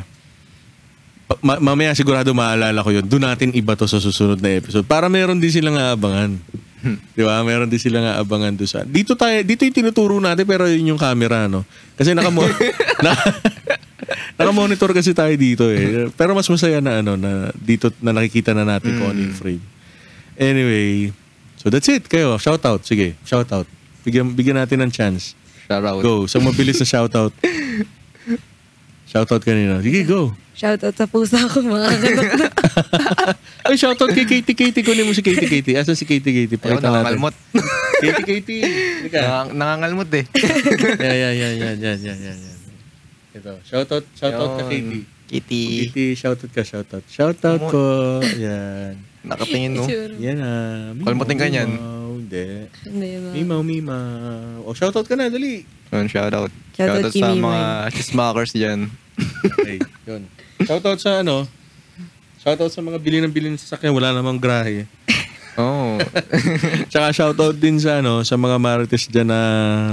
ma- mamaya sigurado maalala ko yun. Doon natin iba to sa susunod na episode para meron din silang aabangan. Di ba? Meron din silang aabangan doon sa dito tayo, dito yung tinuturo natin pero yun yung camera, no? Kasi naka-mo- na- Naka-monitor kasi tayo dito eh. Pero mas masaya na ano na dito na nakikita na natin mm. kung ano yung frame. Anyway, so that's it. Kayo, shout out. Sige, shout out. Bigyan, bigyan natin ng chance. Shoutout. Go. So, mabilis na shoutout. Shoutout kanina. Sige, go. Shoutout sa pusa ko, mga kaganak. Ay, shoutout kay Katie Katie. Kunin mo si Katie Katie. Asan si Katie Katie? Pakita natin. Nangangalmot. Katie Katie. Nang, nangangalmot eh. Yan, yan, yan, yan, yan, yan, yan, yan. Ito. Shoutout, shoutout ka Katie. Katie. Katie, shoutout ka, shoutout. Shoutout Mot. Ko. Yan. Nakatingin mo. Yan ah. Kalmutin ka niyan. Hindi. Mimaw, mimaw. O, shoutout ka na, dali. Yun, shoutout. Shoutout sa mga chismakers dyan. Okay, yun. Shoutout sa ano, shoutout sa mga bilin ng bilin sa sasakyan, wala namang grahe. Oo. Oh. Tsaka shoutout din sa ano, sa mga marites dyan na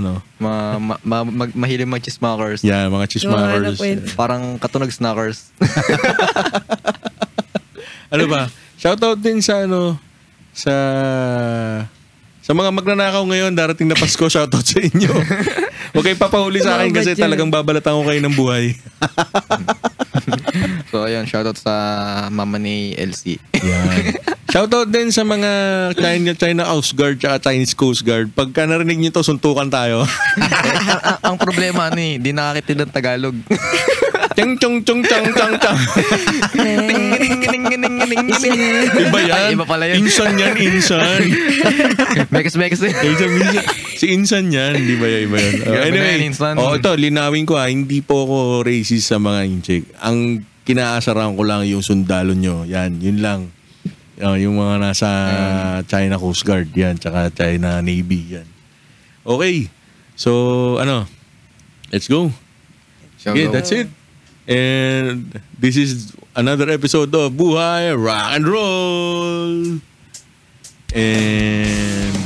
ano, ma, ma, ma, ma, mahilig mga chismakers. Yeah, mga chismakers. Yeah. Parang katunog snackers. Ano ba? Shoutout din sa ano, sa sa mga magnanakaw ngayon, darating na Pasko, shoutout sa inyo. Huwag kayong papahuli sa akin kasi talagang babalatan ko kayo ng buhay. So, ayun. Shoutout sa mama ni L C. Yeah. Shoutout din sa mga China, China Coast Guard at Chinese Coast Guard. Pagka narinig nyo to, suntukan tayo. Ang problema, ano eh, di nakakitid ng Tagalog. Chang chong chong chang chang chang. Iba yan. Ay, iba pala yan. Insan yan, insan. Mekas, mekas. Si insan yan. Di ba yan, iba yan. Uh, anyway, oh, ito, linawin ko ha. Hindi po ako racist sa mga incheck. Ang kinaasaran ko lang yung sundalo nyo. Yan, yun lang. Uh, yung mga nasa China Coast Guard. Yan, tsaka China Navy. Yan. Okay. So, ano? Let's go. Okay, that's it. And this is another episode of Buhay Rock and Roll. And